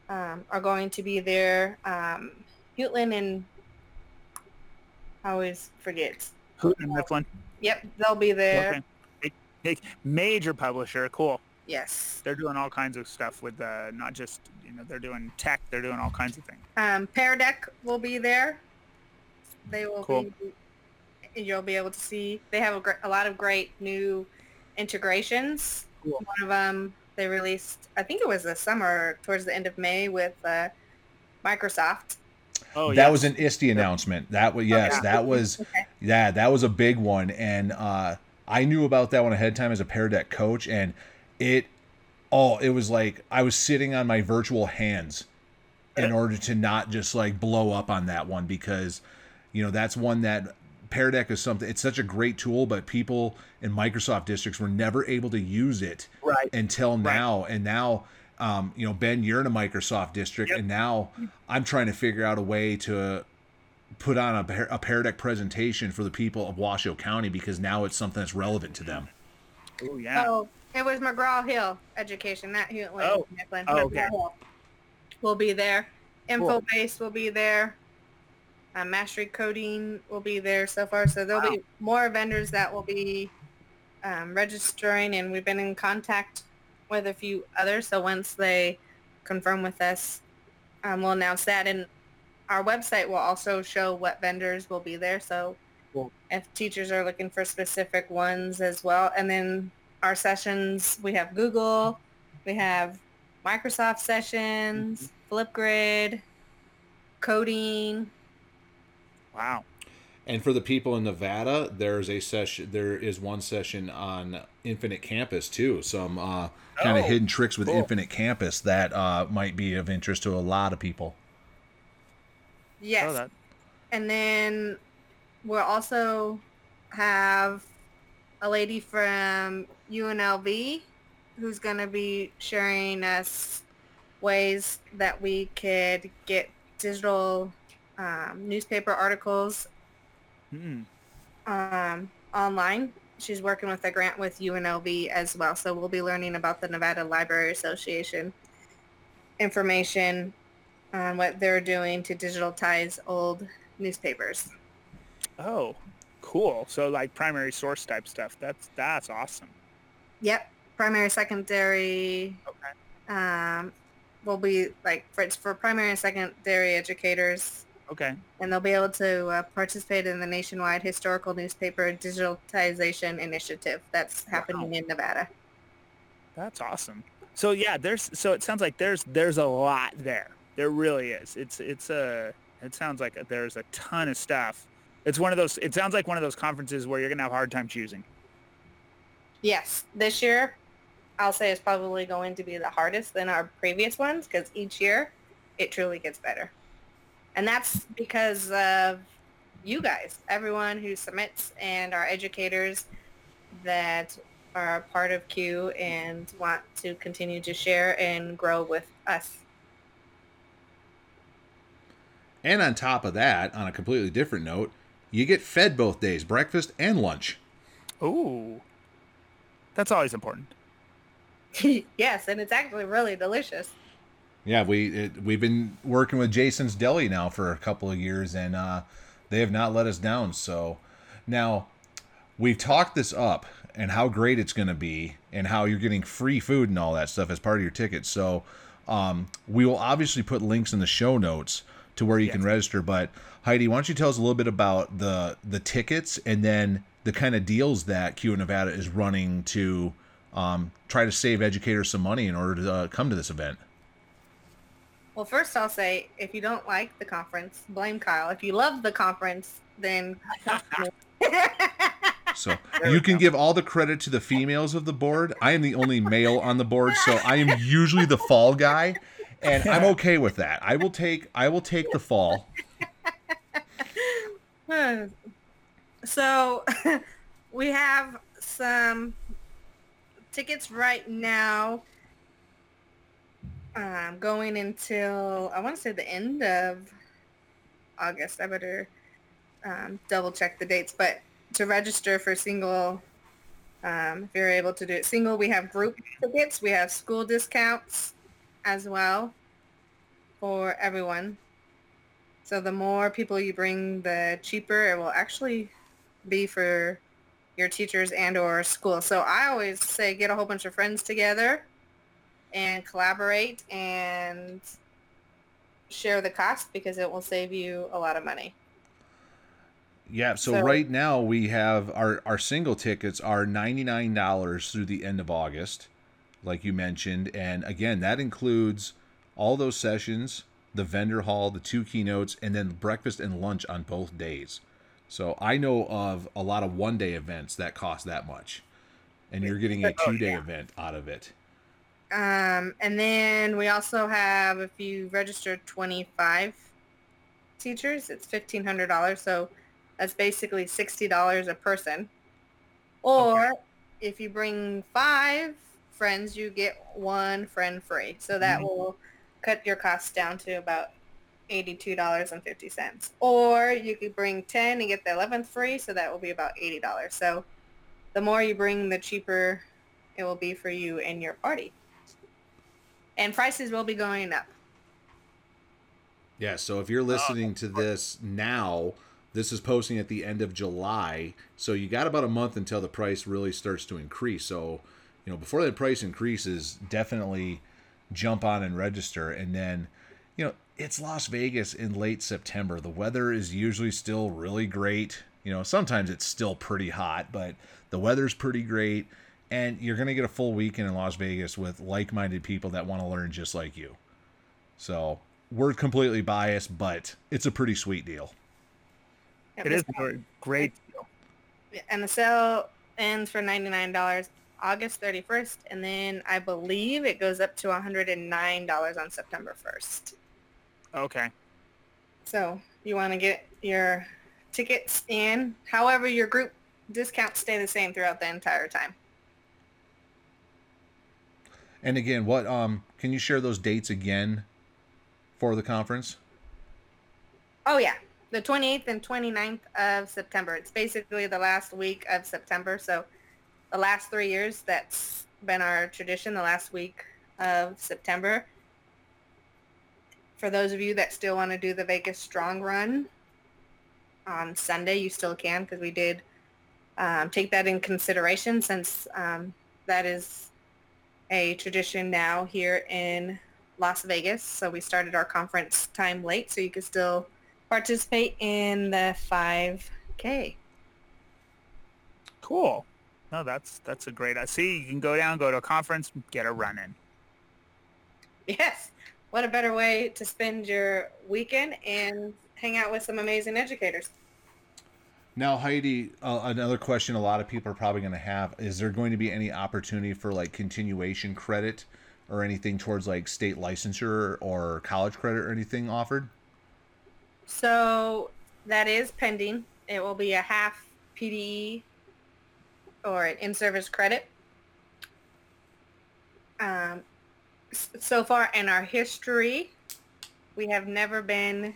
Um, are going to be there. Um, Hewlett and I always forget. Who's in this one? Yep, they'll be there. Okay. Big, major publisher, cool. Yes. They're doing all kinds of stuff with uh, not just, you know, they're doing tech, they're doing all kinds of things. Um, Pear Deck will be there. They will cool. be, you'll be able to see, they have a, gr- a lot of great new integrations. Cool. One of them they released, I think it was this summer, towards the end of May with uh, Microsoft. Oh, that yes. was an I S T E announcement. That was, yes, oh, yeah. that was, okay. yeah, that was a big one. And uh, I knew about that one ahead of time as a Pear Deck coach. And it, oh, it was like I was sitting on my virtual hands in order to not just like blow up on that one, because, you know, that's one that Pear Deck is something, it's such a great tool, but people in Microsoft districts were never able to use it right. until now. Right. And now, um, you know, Ben, you're in a Microsoft district, yep. and now I'm trying to figure out a way to put on a, a Pear Deck presentation for the people of Washoe County, because now it's something that's relevant to them. Oh, yeah. Oh, it was McGraw-Hill Education, not Hewlett. Oh, Mifflin. Oh, okay. Will be there. InfoBase cool. will be there. Uh, Mastery Coding will be there so far. So there'll wow. be more vendors that will be um, registering, and we've been in contact with a few others. So once they confirm with us, um, we'll announce that. And our website will also show what vendors will be there. So cool. if teachers are looking for specific ones as well. And then our sessions, we have Google, we have Microsoft sessions, mm-hmm. Flipgrid, coding. Wow. And for the people in Nevada, there's a session, there is one session on Infinite Campus too. Some uh, kind of oh, hidden tricks with cool. Infinite Campus that uh, might be of interest to a lot of people. Yes. That. And then we'll also have a lady from U N L V who's going to be sharing us ways that we could get digital Um, newspaper articles mm. um, online. She's working with a grant with U N L V as well, so we'll be learning about the Nevada Library Association information on what they're doing to digitize old newspapers. Oh, cool. So like primary source type stuff. That's that's awesome. Yep. Primary, secondary. Okay. Um, will be like for, it's for primary and secondary educators. Okay. And they'll be able to uh, participate in the nationwide historical newspaper digitization initiative that's happening wow. in Nevada. That's awesome. So yeah, there's so it sounds like there's there's a lot there. There really is. It's it's a it sounds like a, there's a ton of stuff. It's one of those. It sounds like one of those conferences where you're gonna have a hard time choosing. Yes, this year, I'll say it's probably going to be the hardest than our previous ones, because each year, it truly gets better. And that's because of you guys, everyone who submits, and our educators that are part of CUE and want to continue to share and grow with us. And on top of that, on a completely different note, you get fed both days, breakfast and lunch. Ooh, that's always important. Yes, and it's actually really delicious. Yeah, we it, we've been working with Jason's Deli now for a couple of years, and uh, they have not let us down. So now we've talked this up and how great it's going to be and how you're getting free food and all that stuff as part of your ticket. So um, we will obviously put links in the show notes to where you yes. can register. But Heidi, why don't you tell us a little bit about the, the tickets and then the kind of deals that CUE Nevada is running to um, try to save educators some money in order to uh, come to this event. Well, first I'll say, if you don't like the conference, blame Kyle. If you love the conference, then... So you can give all the credit to the females of the board. I am the only male on the board, so I am usually the fall guy, and I'm okay with that. I will take I will take the fall. So we have some tickets right now. Um, going until, I want to say the end of August. I better um, double check the dates. But to register for single, um, if you're able to do it single, we have group tickets. We have school discounts as well for everyone. So the more people you bring, the cheaper it will actually be for your teachers and or school. So I always say get a whole bunch of friends together and collaborate and share the cost, because it will save you a lot of money. Yeah, so, so right now we have our, our single tickets are ninety-nine dollars through the end of August, like you mentioned. And again, that includes all those sessions, the vendor hall, the two keynotes, and then breakfast and lunch on both days. So I know of a lot of one-day events that cost that much, and you're getting a two-day oh, yeah. event out of it. Um, and then we also have, if you register twenty-five teachers, it's fifteen hundred dollars. So that's basically sixty dollars a person. Or okay. if you bring five friends, you get one friend free. So that mm-hmm. will cut your costs down to about eighty-two dollars and fifty cents. Or you could bring ten and get the eleventh free, so that will be about eighty dollars. So the more you bring, the cheaper it will be for you and your party. And prices will be going up. Yeah, so if you're listening to this now, this is posting at the end of July, so you got about a month until the price really starts to increase. So, you know, before the price increases, definitely jump on and register. And then, you know, it's Las Vegas in late September. The weather is usually still really great. You know, sometimes it's still pretty hot, but the weather's pretty great. And you're going to get a full weekend in Las Vegas with like-minded people that want to learn just like you. So we're completely biased, but it's a pretty sweet deal. It is a great deal. And the sale ends for ninety-nine dollars August thirty-first, and then I believe it goes up to one hundred nine dollars on September first. Okay. So you want to get your tickets in. However, your group discounts stay the same throughout the entire time. And again, what um, can you share those dates again for the conference? Oh, yeah. The twenty-eighth and twenty-ninth of September. It's basically the last week of September. So the last three years, that's been our tradition, the last week of September. For those of you that still want to do the Vegas Strong Run on Sunday, you still can, because we did um, take that in consideration, since um, that is a tradition now here in Las Vegas. So we started our conference time late, so you can still participate in the five K. Cool. No, that's that's a great idea. You can go down, go to a conference, get a run in. Yes. What a better way to spend your weekend and hang out with some amazing educators. Now, Heidi, uh, another question a lot of people are probably going to have, is there going to be any opportunity for like continuation credit or anything towards like state licensure or college credit or anything offered? So that is pending. It will be a half P D E or an in-service credit. Um, So far in our history, we have never been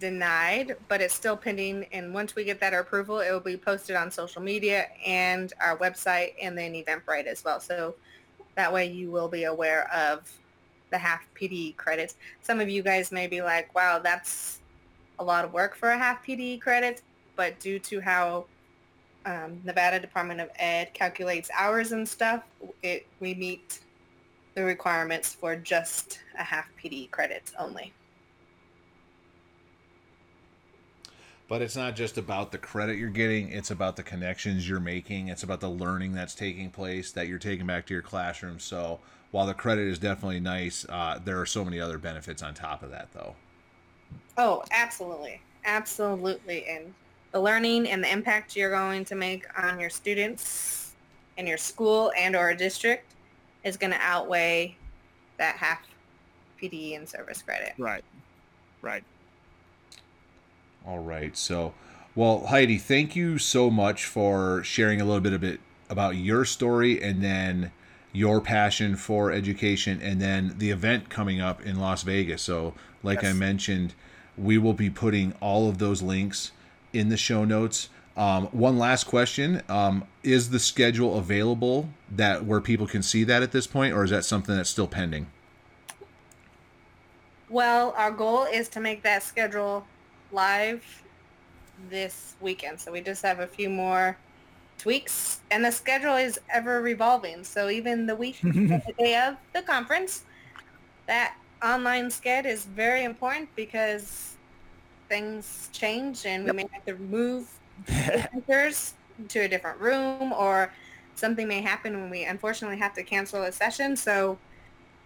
denied, but it's still pending. And once we get that approval, it will be posted on social media and our website, and then Eventbrite as well. So that way you will be aware of the half P D E credits. Some of you guys may be like, wow, that's a lot of work for a half P D E credit. But due to how um, Nevada Department of Ed calculates hours and stuff, it we meet the requirements for just a half P D E credits only. But it's not just about the credit you're getting, it's about the connections you're making, it's about the learning that's taking place that you're taking back to your classroom. So while the credit is definitely nice, uh, there are so many other benefits on top of that though. Oh, absolutely. Absolutely. And the learning and the impact you're going to make on your students and your school and or district is going to outweigh that half P D E and service credit. Right, right. All right. So, well, Heidi, thank you so much for sharing a little bit, a bit about your story and then your passion for education and then the event coming up in Las Vegas. So, like yes. I mentioned, we will be putting all of those links in the show notes. Um, one last question, um, is the schedule available that where people can see that at this point, or is that something that's still pending? Well, our goal is to make that schedule live this weekend. So we just have a few more tweaks, and the schedule is ever revolving. So even the week the day of the conference, that online schedule is very important because things change, and we may have to move speakers to a different room, or something may happen when we unfortunately have to cancel a session. So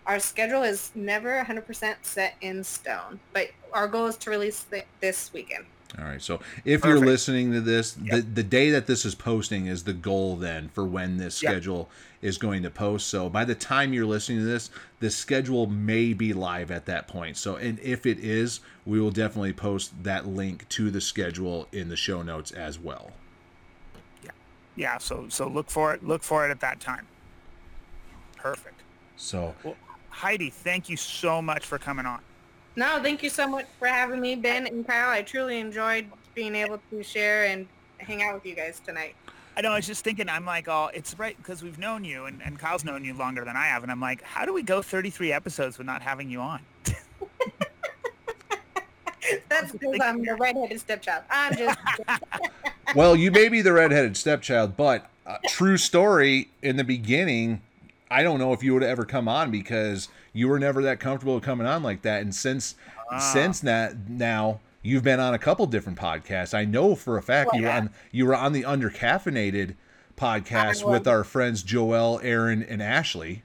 our schedule is never one hundred percent set in stone, but our goal is to release th- this weekend. All right. So if Perfect. You're listening to this, yep. the, the day that this is posting is the goal then for when this schedule yep. is going to post. So by the time you're listening to this, the schedule may be live at that point. So, and if it is, we will definitely post that link to the schedule in the show notes as well. Yeah. Yeah. So, so look for it, look for it at that time. Perfect. So well, Heidi, thank you so much for coming on. No, thank you so much for having me, Ben and Kyle. I truly enjoyed being able to share and hang out with you guys tonight. I know. I was just thinking, I'm like, oh, it's right, because we've known you, and, and Kyle's known you longer than I have. And I'm like, how do we go thirty-three episodes with not having you on? That's because I'm the redheaded stepchild. I'm just. Well, you may be the redheaded stepchild, but uh, true story, in the beginning, I don't know if you would have ever come on because you were never that comfortable coming on like that. And since ah. since that now you've been on a couple different podcasts. I know for a fact well, you were yeah. on you were on the Undercaffeinated podcast with our friends Joelle, Aaron, and Ashley.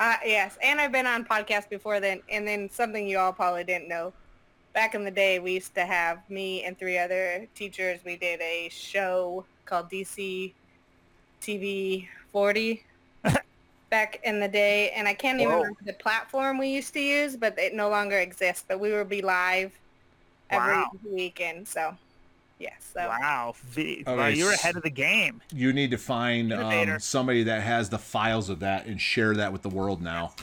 Uh, yes, and I've been on podcasts before then. And then something you all probably didn't know. Back in the day, we used to have me and three other teachers. We did a show called D C T V forty. Back in the day, and I can't even Whoa. remember the platform we used to use, but it no longer exists. But we would be live every wow. weekend. So, yes. Yeah, so. Wow. V- okay. Wow, you're ahead of the game. You need to find um, somebody that has the files of that and share that with the world now.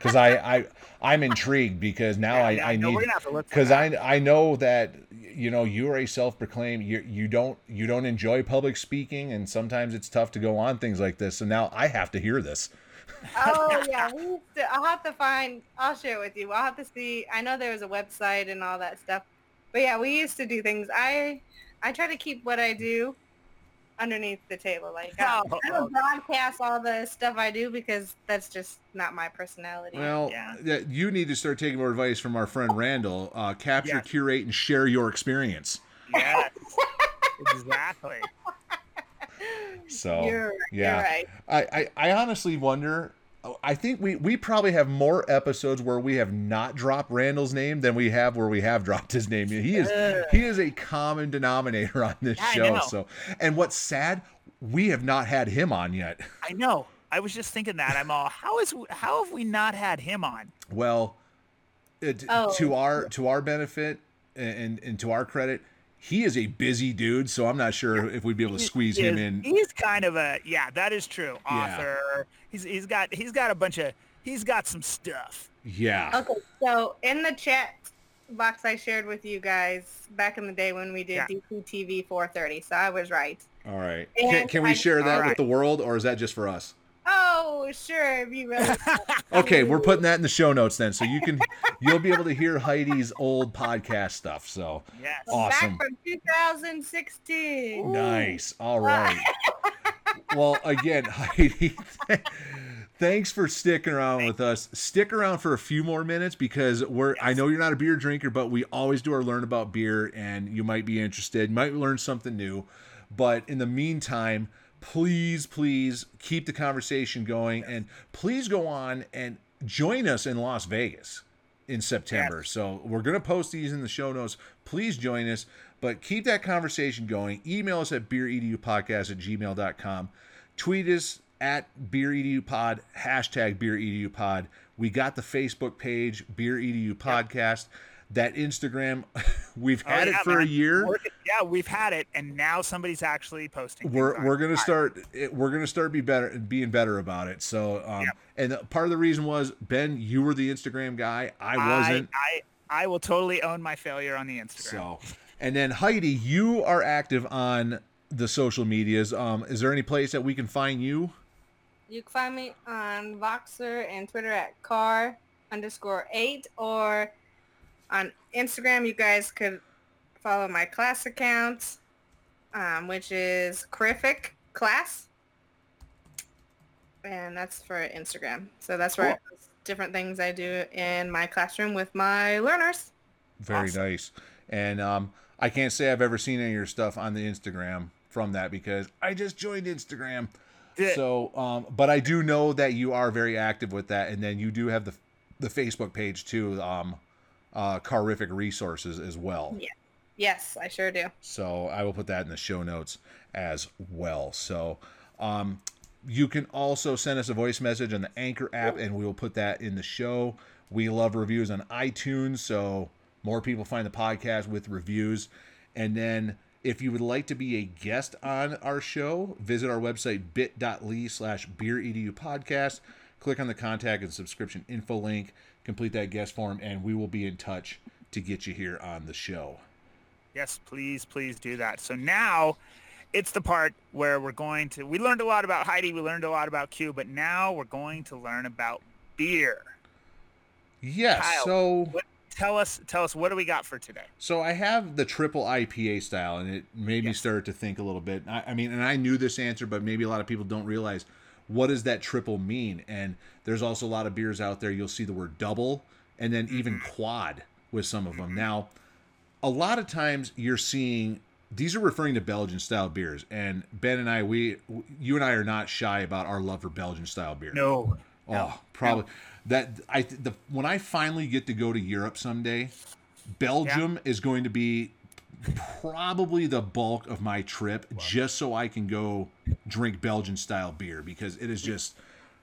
Because I, I, I'm intrigued because now yeah, I, yeah, I no, need because I I know that you know you are a self-proclaimed you you don't you don't enjoy public speaking, and sometimes it's tough to go on things like this. So now I have to hear this. Oh yeah, we used to, I'll have to find. I'll share it with you. I'll have to see. I know there was a website and all that stuff, but yeah, we used to do things. I I try to keep what I do underneath the table. Like I don't, I don't broadcast all the stuff I do because that's just not my personality. Well, yeah. You need to start taking more advice from our friend Randall. Uh, capture, yes. curate, and share your experience. Yes, exactly. So, you're, yeah, you're right. I, I, I honestly wonder. I think we, we probably have more episodes where we have not dropped Randall's name than we have where we have dropped his name. He is Ugh. he is a common denominator on this yeah, show. So, and what's sad, we have not had him on yet. I know. I was just thinking that. I'm all how is how have we not had him on? Well, it, oh. to our to our benefit and and to our credit, he is a busy dude. So I'm not sure yeah. if we'd be able to squeeze he him is, in. He's kind of a yeah. That is true. Author. Yeah. He's he's got he's got a bunch of he's got some stuff. Yeah. Okay, so in the chat box I shared with you guys back in the day when we did yeah. D C T V four thirty, so I was right. All right. And can can we I, share that right. with the world, or is that just for us? Oh, sure. If you really okay, we're putting that in the show notes then, so you can you'll be able to hear Heidi's old podcast stuff. So yes. awesome. Back from two thousand sixteen. Ooh. Nice. All right. Well, again, Heidi, thanks for sticking around thanks. with us. Stick around for a few more minutes because we're, yes. I know you're not a beer drinker, but we always do our learn about beer, and you might be interested. You might learn something new. But in the meantime, please, please keep the conversation going, and please go on and join us in Las Vegas in September. Yes. So we're going to post these in the show notes. Please join us. But keep that conversation going. Email us at beer e d u podcast at gmail dot com. Tweet us at beer e d u pod, hashtag beer e d u pod. We got the Facebook page, beer e d u podcast. That Instagram, we've had oh, yeah, it for man. a year. Yeah, we've had it, and now somebody's actually posting. We're we're gonna start. It, we're gonna start be better, being better about it. So, um, yep. and the, part of the reason was, Ben, you were the Instagram guy. I wasn't. I I, I will totally own my failure on the Instagram. So. And then, Heidi, you are active on the social medias. Um, is there any place that we can find you? You can find me on Voxer and Twitter at Carr underscore eight, or on Instagram, you guys could follow my class account, um, which is Crific Class. And that's for Instagram. So that's where cool. different things I do in my classroom with my learners. Very awesome. Nice. And um, I can't say I've ever seen any of your stuff on the Instagram from that because I just joined Instagram. Yeah. So, um, but I do know that you are very active with that. And then you do have the the Facebook page too, um, uh, Carrific Resources as well. Yeah. Yes, I sure do. So I will put that in the show notes as well. So, um, you can also send us a voice message on the Anchor app, and we will put that in the show. We love reviews on iTunes, so more people find the podcast with reviews. And then if you would like to be a guest on our show, visit our website, bit.ly slash beeredupodcast. Click on the contact and subscription info link, complete that guest form, and we will be in touch to get you here on the show. Yes, please, please do that. So now... it's the part where we're going to, we learned a lot about Heidi, we learned a lot about Q, but now we're going to learn about beer. Yes. Kyle, so what, tell us, tell us, what do we got for today? So I have the triple I P A style, and it made yes. me start to think a little bit. I, I mean, and I knew this answer, but maybe a lot of people don't realize, what does that triple mean? And there's also a lot of beers out there. You'll see the word double and then even mm-hmm. quad with some of them. Mm-hmm. Now, a lot of times you're seeing, these are referring to Belgian-style beers, and Ben and I, we, you and I are not shy about our love for Belgian-style beer. No, oh, no, probably no. that I the when I finally get to go to Europe someday, Belgium yeah. is going to be probably the bulk of my trip, wow. just so I can go drink Belgian-style beer because it is just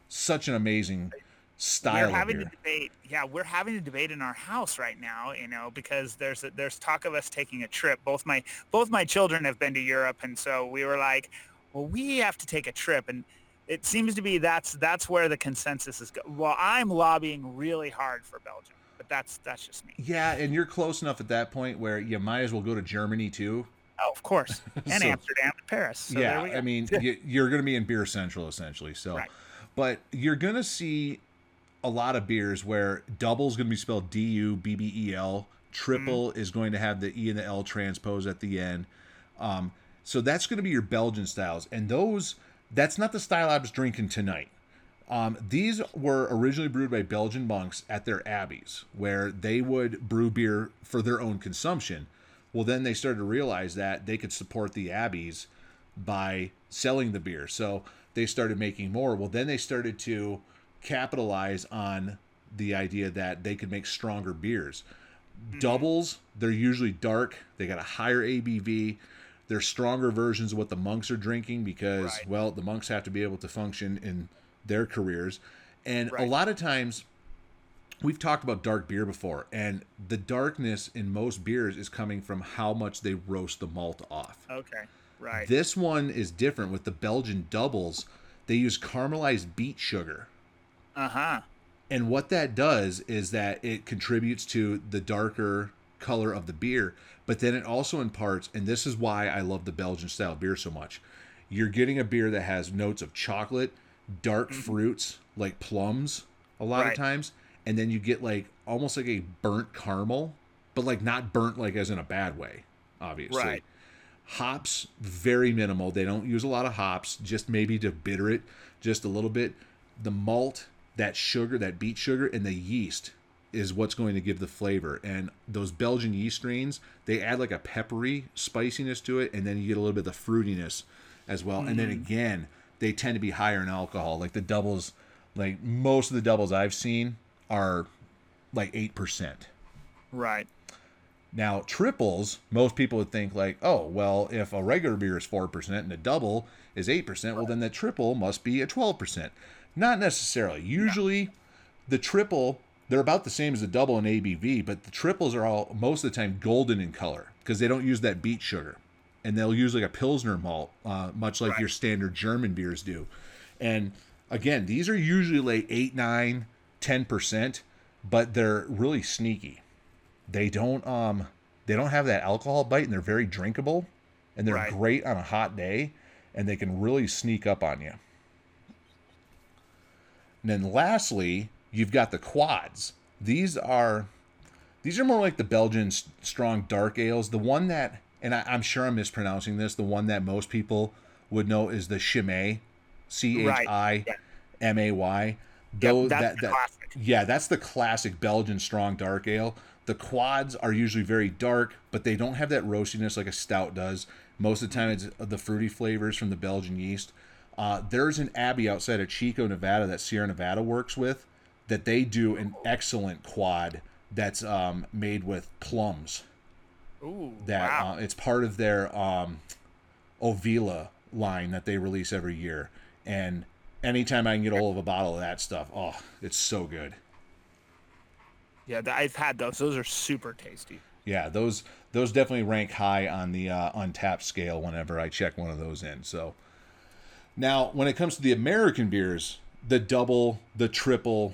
such an amazing style. We're having a debate. Yeah, we're having a debate in our house right now, you know, because there's a, there's talk of us taking a trip. Both my both my children have been to Europe, and so we were like, well, we have to take a trip, and it seems to be that's that's where the consensus is. Go- well, I'm lobbying really hard for Belgium, but that's that's just me. Yeah, and you're close enough at that point where you might as well go to Germany too. Oh, of course, and so, Amsterdam and Paris. So yeah, there we go. I mean, you're going to be in Beer Central essentially. So, right. but you're going to see a lot of beers where double is going to be spelled D U B B E L, triple mm-hmm. is going to have the E and the L transpose at the end. Um, so that's going to be your Belgian styles. And those, that's not the style I was drinking tonight. Um, these were originally brewed by Belgian monks at their abbeys, where they would brew beer for their own consumption. Well, then they started to realize that they could support the abbeys by selling the beer. So they started making more. Well, then they started to capitalize on the idea that they could make stronger beers. Mm-hmm. Doubles, they're usually dark. They got a higher A B V. They're stronger versions of what the monks are drinking because, right. well, the monks have to be able to function in their careers. And right. a lot of times, we've talked about dark beer before, and the darkness in most beers is coming from how much they roast the malt off. Okay, right. This one is different. With the Belgian doubles, they use caramelized beet sugar. Uh-huh. And what that does is that it contributes to the darker color of the beer, but then it also imparts, and this is why I love the Belgian style beer so much. You're getting a beer that has notes of chocolate, dark mm-hmm. fruits, like plums a lot right. of times, and then you get like almost like a burnt caramel, but like not burnt like as in a bad way, obviously. Right. Hops, very minimal. They don't use a lot of hops, just maybe to bitter it just a little bit. The malt, that sugar, that beet sugar, and the yeast is what's going to give the flavor. And those Belgian yeast strains, they add like a peppery spiciness to it, and then you get a little bit of the fruitiness as well. Mm. And then again, they tend to be higher in alcohol. Like the doubles, like most of the doubles I've seen are like eight percent. Right. Now, triples, most people would think like, oh, well, if a regular beer is four percent and a double is eight percent, right. well, then the triple must be a twelve percent. Not necessarily. Usually, no. the triple, they're about the same as the double in A B V, but the triples are all, most of the time, golden in color because they don't use that beet sugar. And they'll use like a Pilsner malt, uh, much like right. your standard German beers do. And again, these are usually like eight, nine, ten percent, but they're really sneaky. They don't um, they don't have that alcohol bite, and they're very drinkable, and they're right. great on a hot day, and they can really sneak up on you. And then lastly, you've got the quads. These are these are more like the Belgian strong dark ales. The one that, and I, I'm sure I'm mispronouncing this, the one that most people would know is the Chimay, C H I M A Y. Though yep, that's that, the that, classic. Yeah, that's the classic Belgian strong dark ale. The quads are usually very dark, but they don't have that roastiness like a stout does. Most of the time, it's the fruity flavors from the Belgian yeast. Uh, there's an abbey outside of Chico, Nevada, that Sierra Nevada works with, that they do an excellent quad that's um, made with plums. Ooh, that wow. uh, it's part of their um, Ovila line that they release every year. And anytime I can get a hold of a bottle of that stuff, oh, it's so good. Yeah, I've had those. Those are super tasty. Yeah, those those definitely rank high on the uh, Untapped scale whenever I check one of those in. So now, when it comes to the American beers, the double, the triple,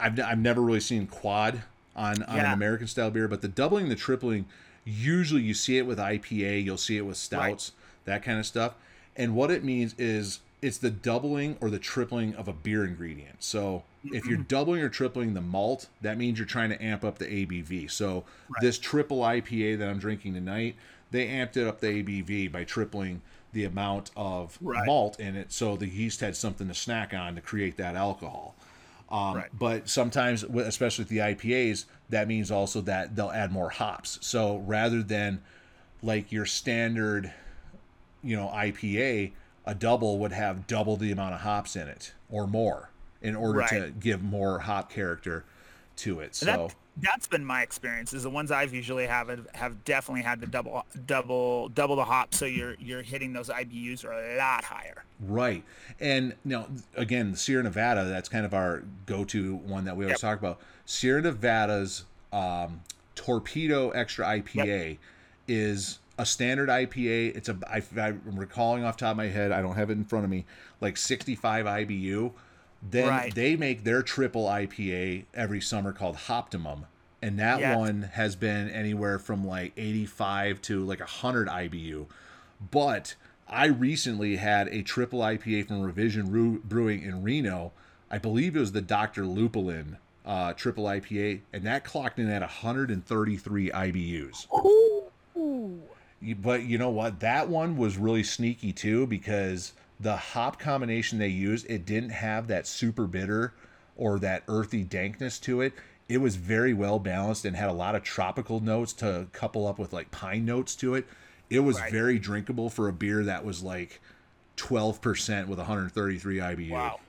I've I've never really seen quad on, on yeah. an American style beer, but the doubling, the tripling, usually you see it with I P A, you'll see it with stouts, right. that kind of stuff. And what it means is it's the doubling or the tripling of a beer ingredient. So if you're doubling or tripling the malt, that means you're trying to amp up the A B V. So right. this triple I P A that I'm drinking tonight, they amped it up the A B V by tripling the amount of right. malt in it. So the yeast had something to snack on to create that alcohol. Um, right. But sometimes, especially with the I P As, that means also that they'll add more hops. So rather than like your standard, you know, I P A, a double would have double the amount of hops in it or more in order right. to give more hop character to it. So that, that's been my experience, is the ones I've usually have have definitely had to double double double the hops, so you're you're hitting those I B Us are a lot higher. Right. And you know, again, the Sierra Nevada, that's kind of our go-to one that we always yep. talk about. Sierra Nevada's um, Torpedo Extra I P A yep. is a standard I P A. It's a I, I'm recalling off the top of my head, I don't have it in front of me, like sixty-five I B U. Then right. they make their triple I P A every summer called Hoptimum, and that yeah. one has been anywhere from like eighty-five to like one hundred I B U. But I recently had a triple I P A from Revision Brewing in Reno. I believe it was the Doctor Lupulin uh, triple I P A, and that clocked in at one hundred thirty-three I B Us. Ooh. But you know what? That one was really sneaky too, because the hop combination they used, it didn't have that super bitter or that earthy dankness to it. It was very well balanced and had a lot of tropical notes to couple up with like pine notes to it. It was right. very drinkable for a beer that was like twelve percent with one hundred thirty-three I B U. Wow.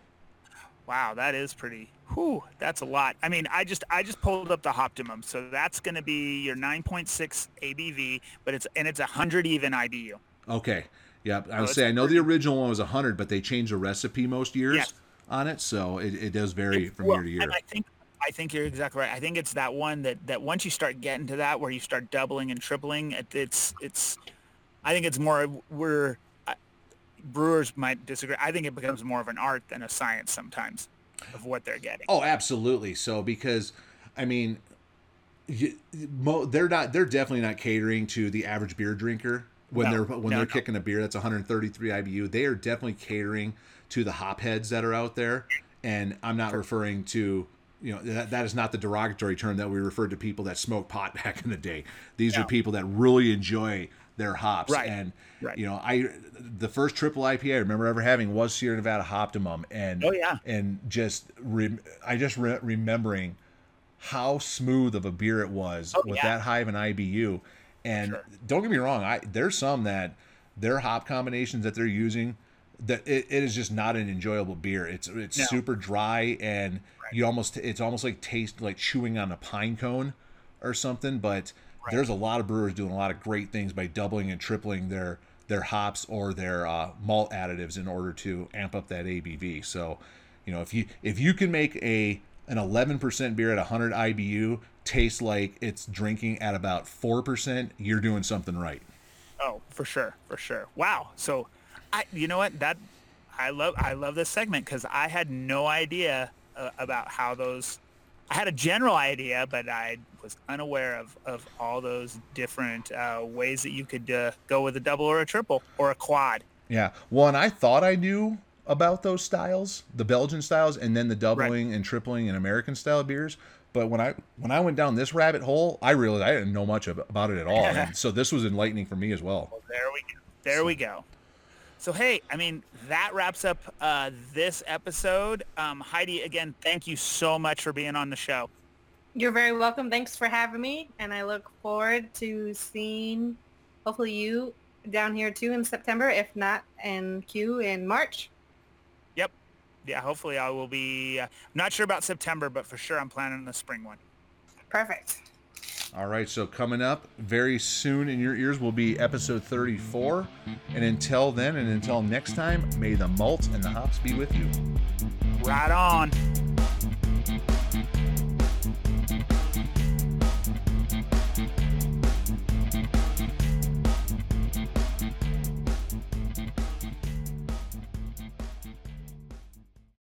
Wow, that is pretty. Whew, that's a lot. I mean, I just I just pulled up the Hoptimum, so that's going to be your nine point six A B V, but it's and it's one hundred even I B U. Okay, yeah, I would so say I know the original one was one hundred, but they change the recipe most years yes. on it, so it, it does vary it's, from well, year to year. And I think I think you're exactly right. I think it's that one that, that once you start getting to that where you start doubling and tripling, it, it's it's. I think it's more we're. Brewers might disagree. I think it becomes more of an art than a science sometimes of what they're getting. Oh, absolutely. So because, I mean, you, mo, they're not they're definitely not catering to the average beer drinker when no, they're when no, they're no. kicking a beer that's one hundred thirty-three I B U. They are definitely catering to the hopheads that are out there. And I'm not sure. referring to, you know, that, that is not the derogatory term that we referred to people that smoked pot back in the day. These no. are people that really enjoy their hops. Right. And, right. you know, I the first triple I P A I remember ever having was Sierra Nevada Hoptimum. And, oh, yeah. and just re, I just re- remembering how smooth of a beer it was oh, with yeah. that high of an I B U. And sure. don't get me wrong, I there's some that their hop combinations that they're using, that it, it is just not an enjoyable beer. It's it's no. super dry, and right. you almost it's almost like taste like chewing on a pine cone or something. But right. there's a lot of brewers doing a lot of great things by doubling and tripling their their hops or their uh, malt additives in order to amp up that A B V. So, you know, if you if you can make a an eleven percent beer at one hundred I B U taste like it's drinking at about four percent, you're doing something right. Oh, for sure, for sure. Wow. So, I you know what that I love I love this segment because I had no idea uh, about how those. I had a general idea, but I was unaware of, of all those different uh, ways that you could uh, go with a double or a triple or a quad. Yeah. Well, and I thought I knew about those styles, the Belgian styles, and then the doubling right. and tripling and American style beers. But when I when I went down this rabbit hole, I realized I didn't know much about it at all. And so this was enlightening for me as well. Well, there we go. There so. we go. So, hey, I mean, that wraps up uh, this episode. Um, Heidi, again, thank you so much for being on the show. You're very welcome. Thanks for having me. And I look forward to seeing hopefully you down here, too, in September, if not in Q in March. Yep. Yeah, hopefully I will be uh, not sure about September, but for sure I'm planning the spring one. Perfect. All right, so coming up very soon in your ears will be episode thirty-four. And until then and until next time, may the malt and the hops be with you. Right on.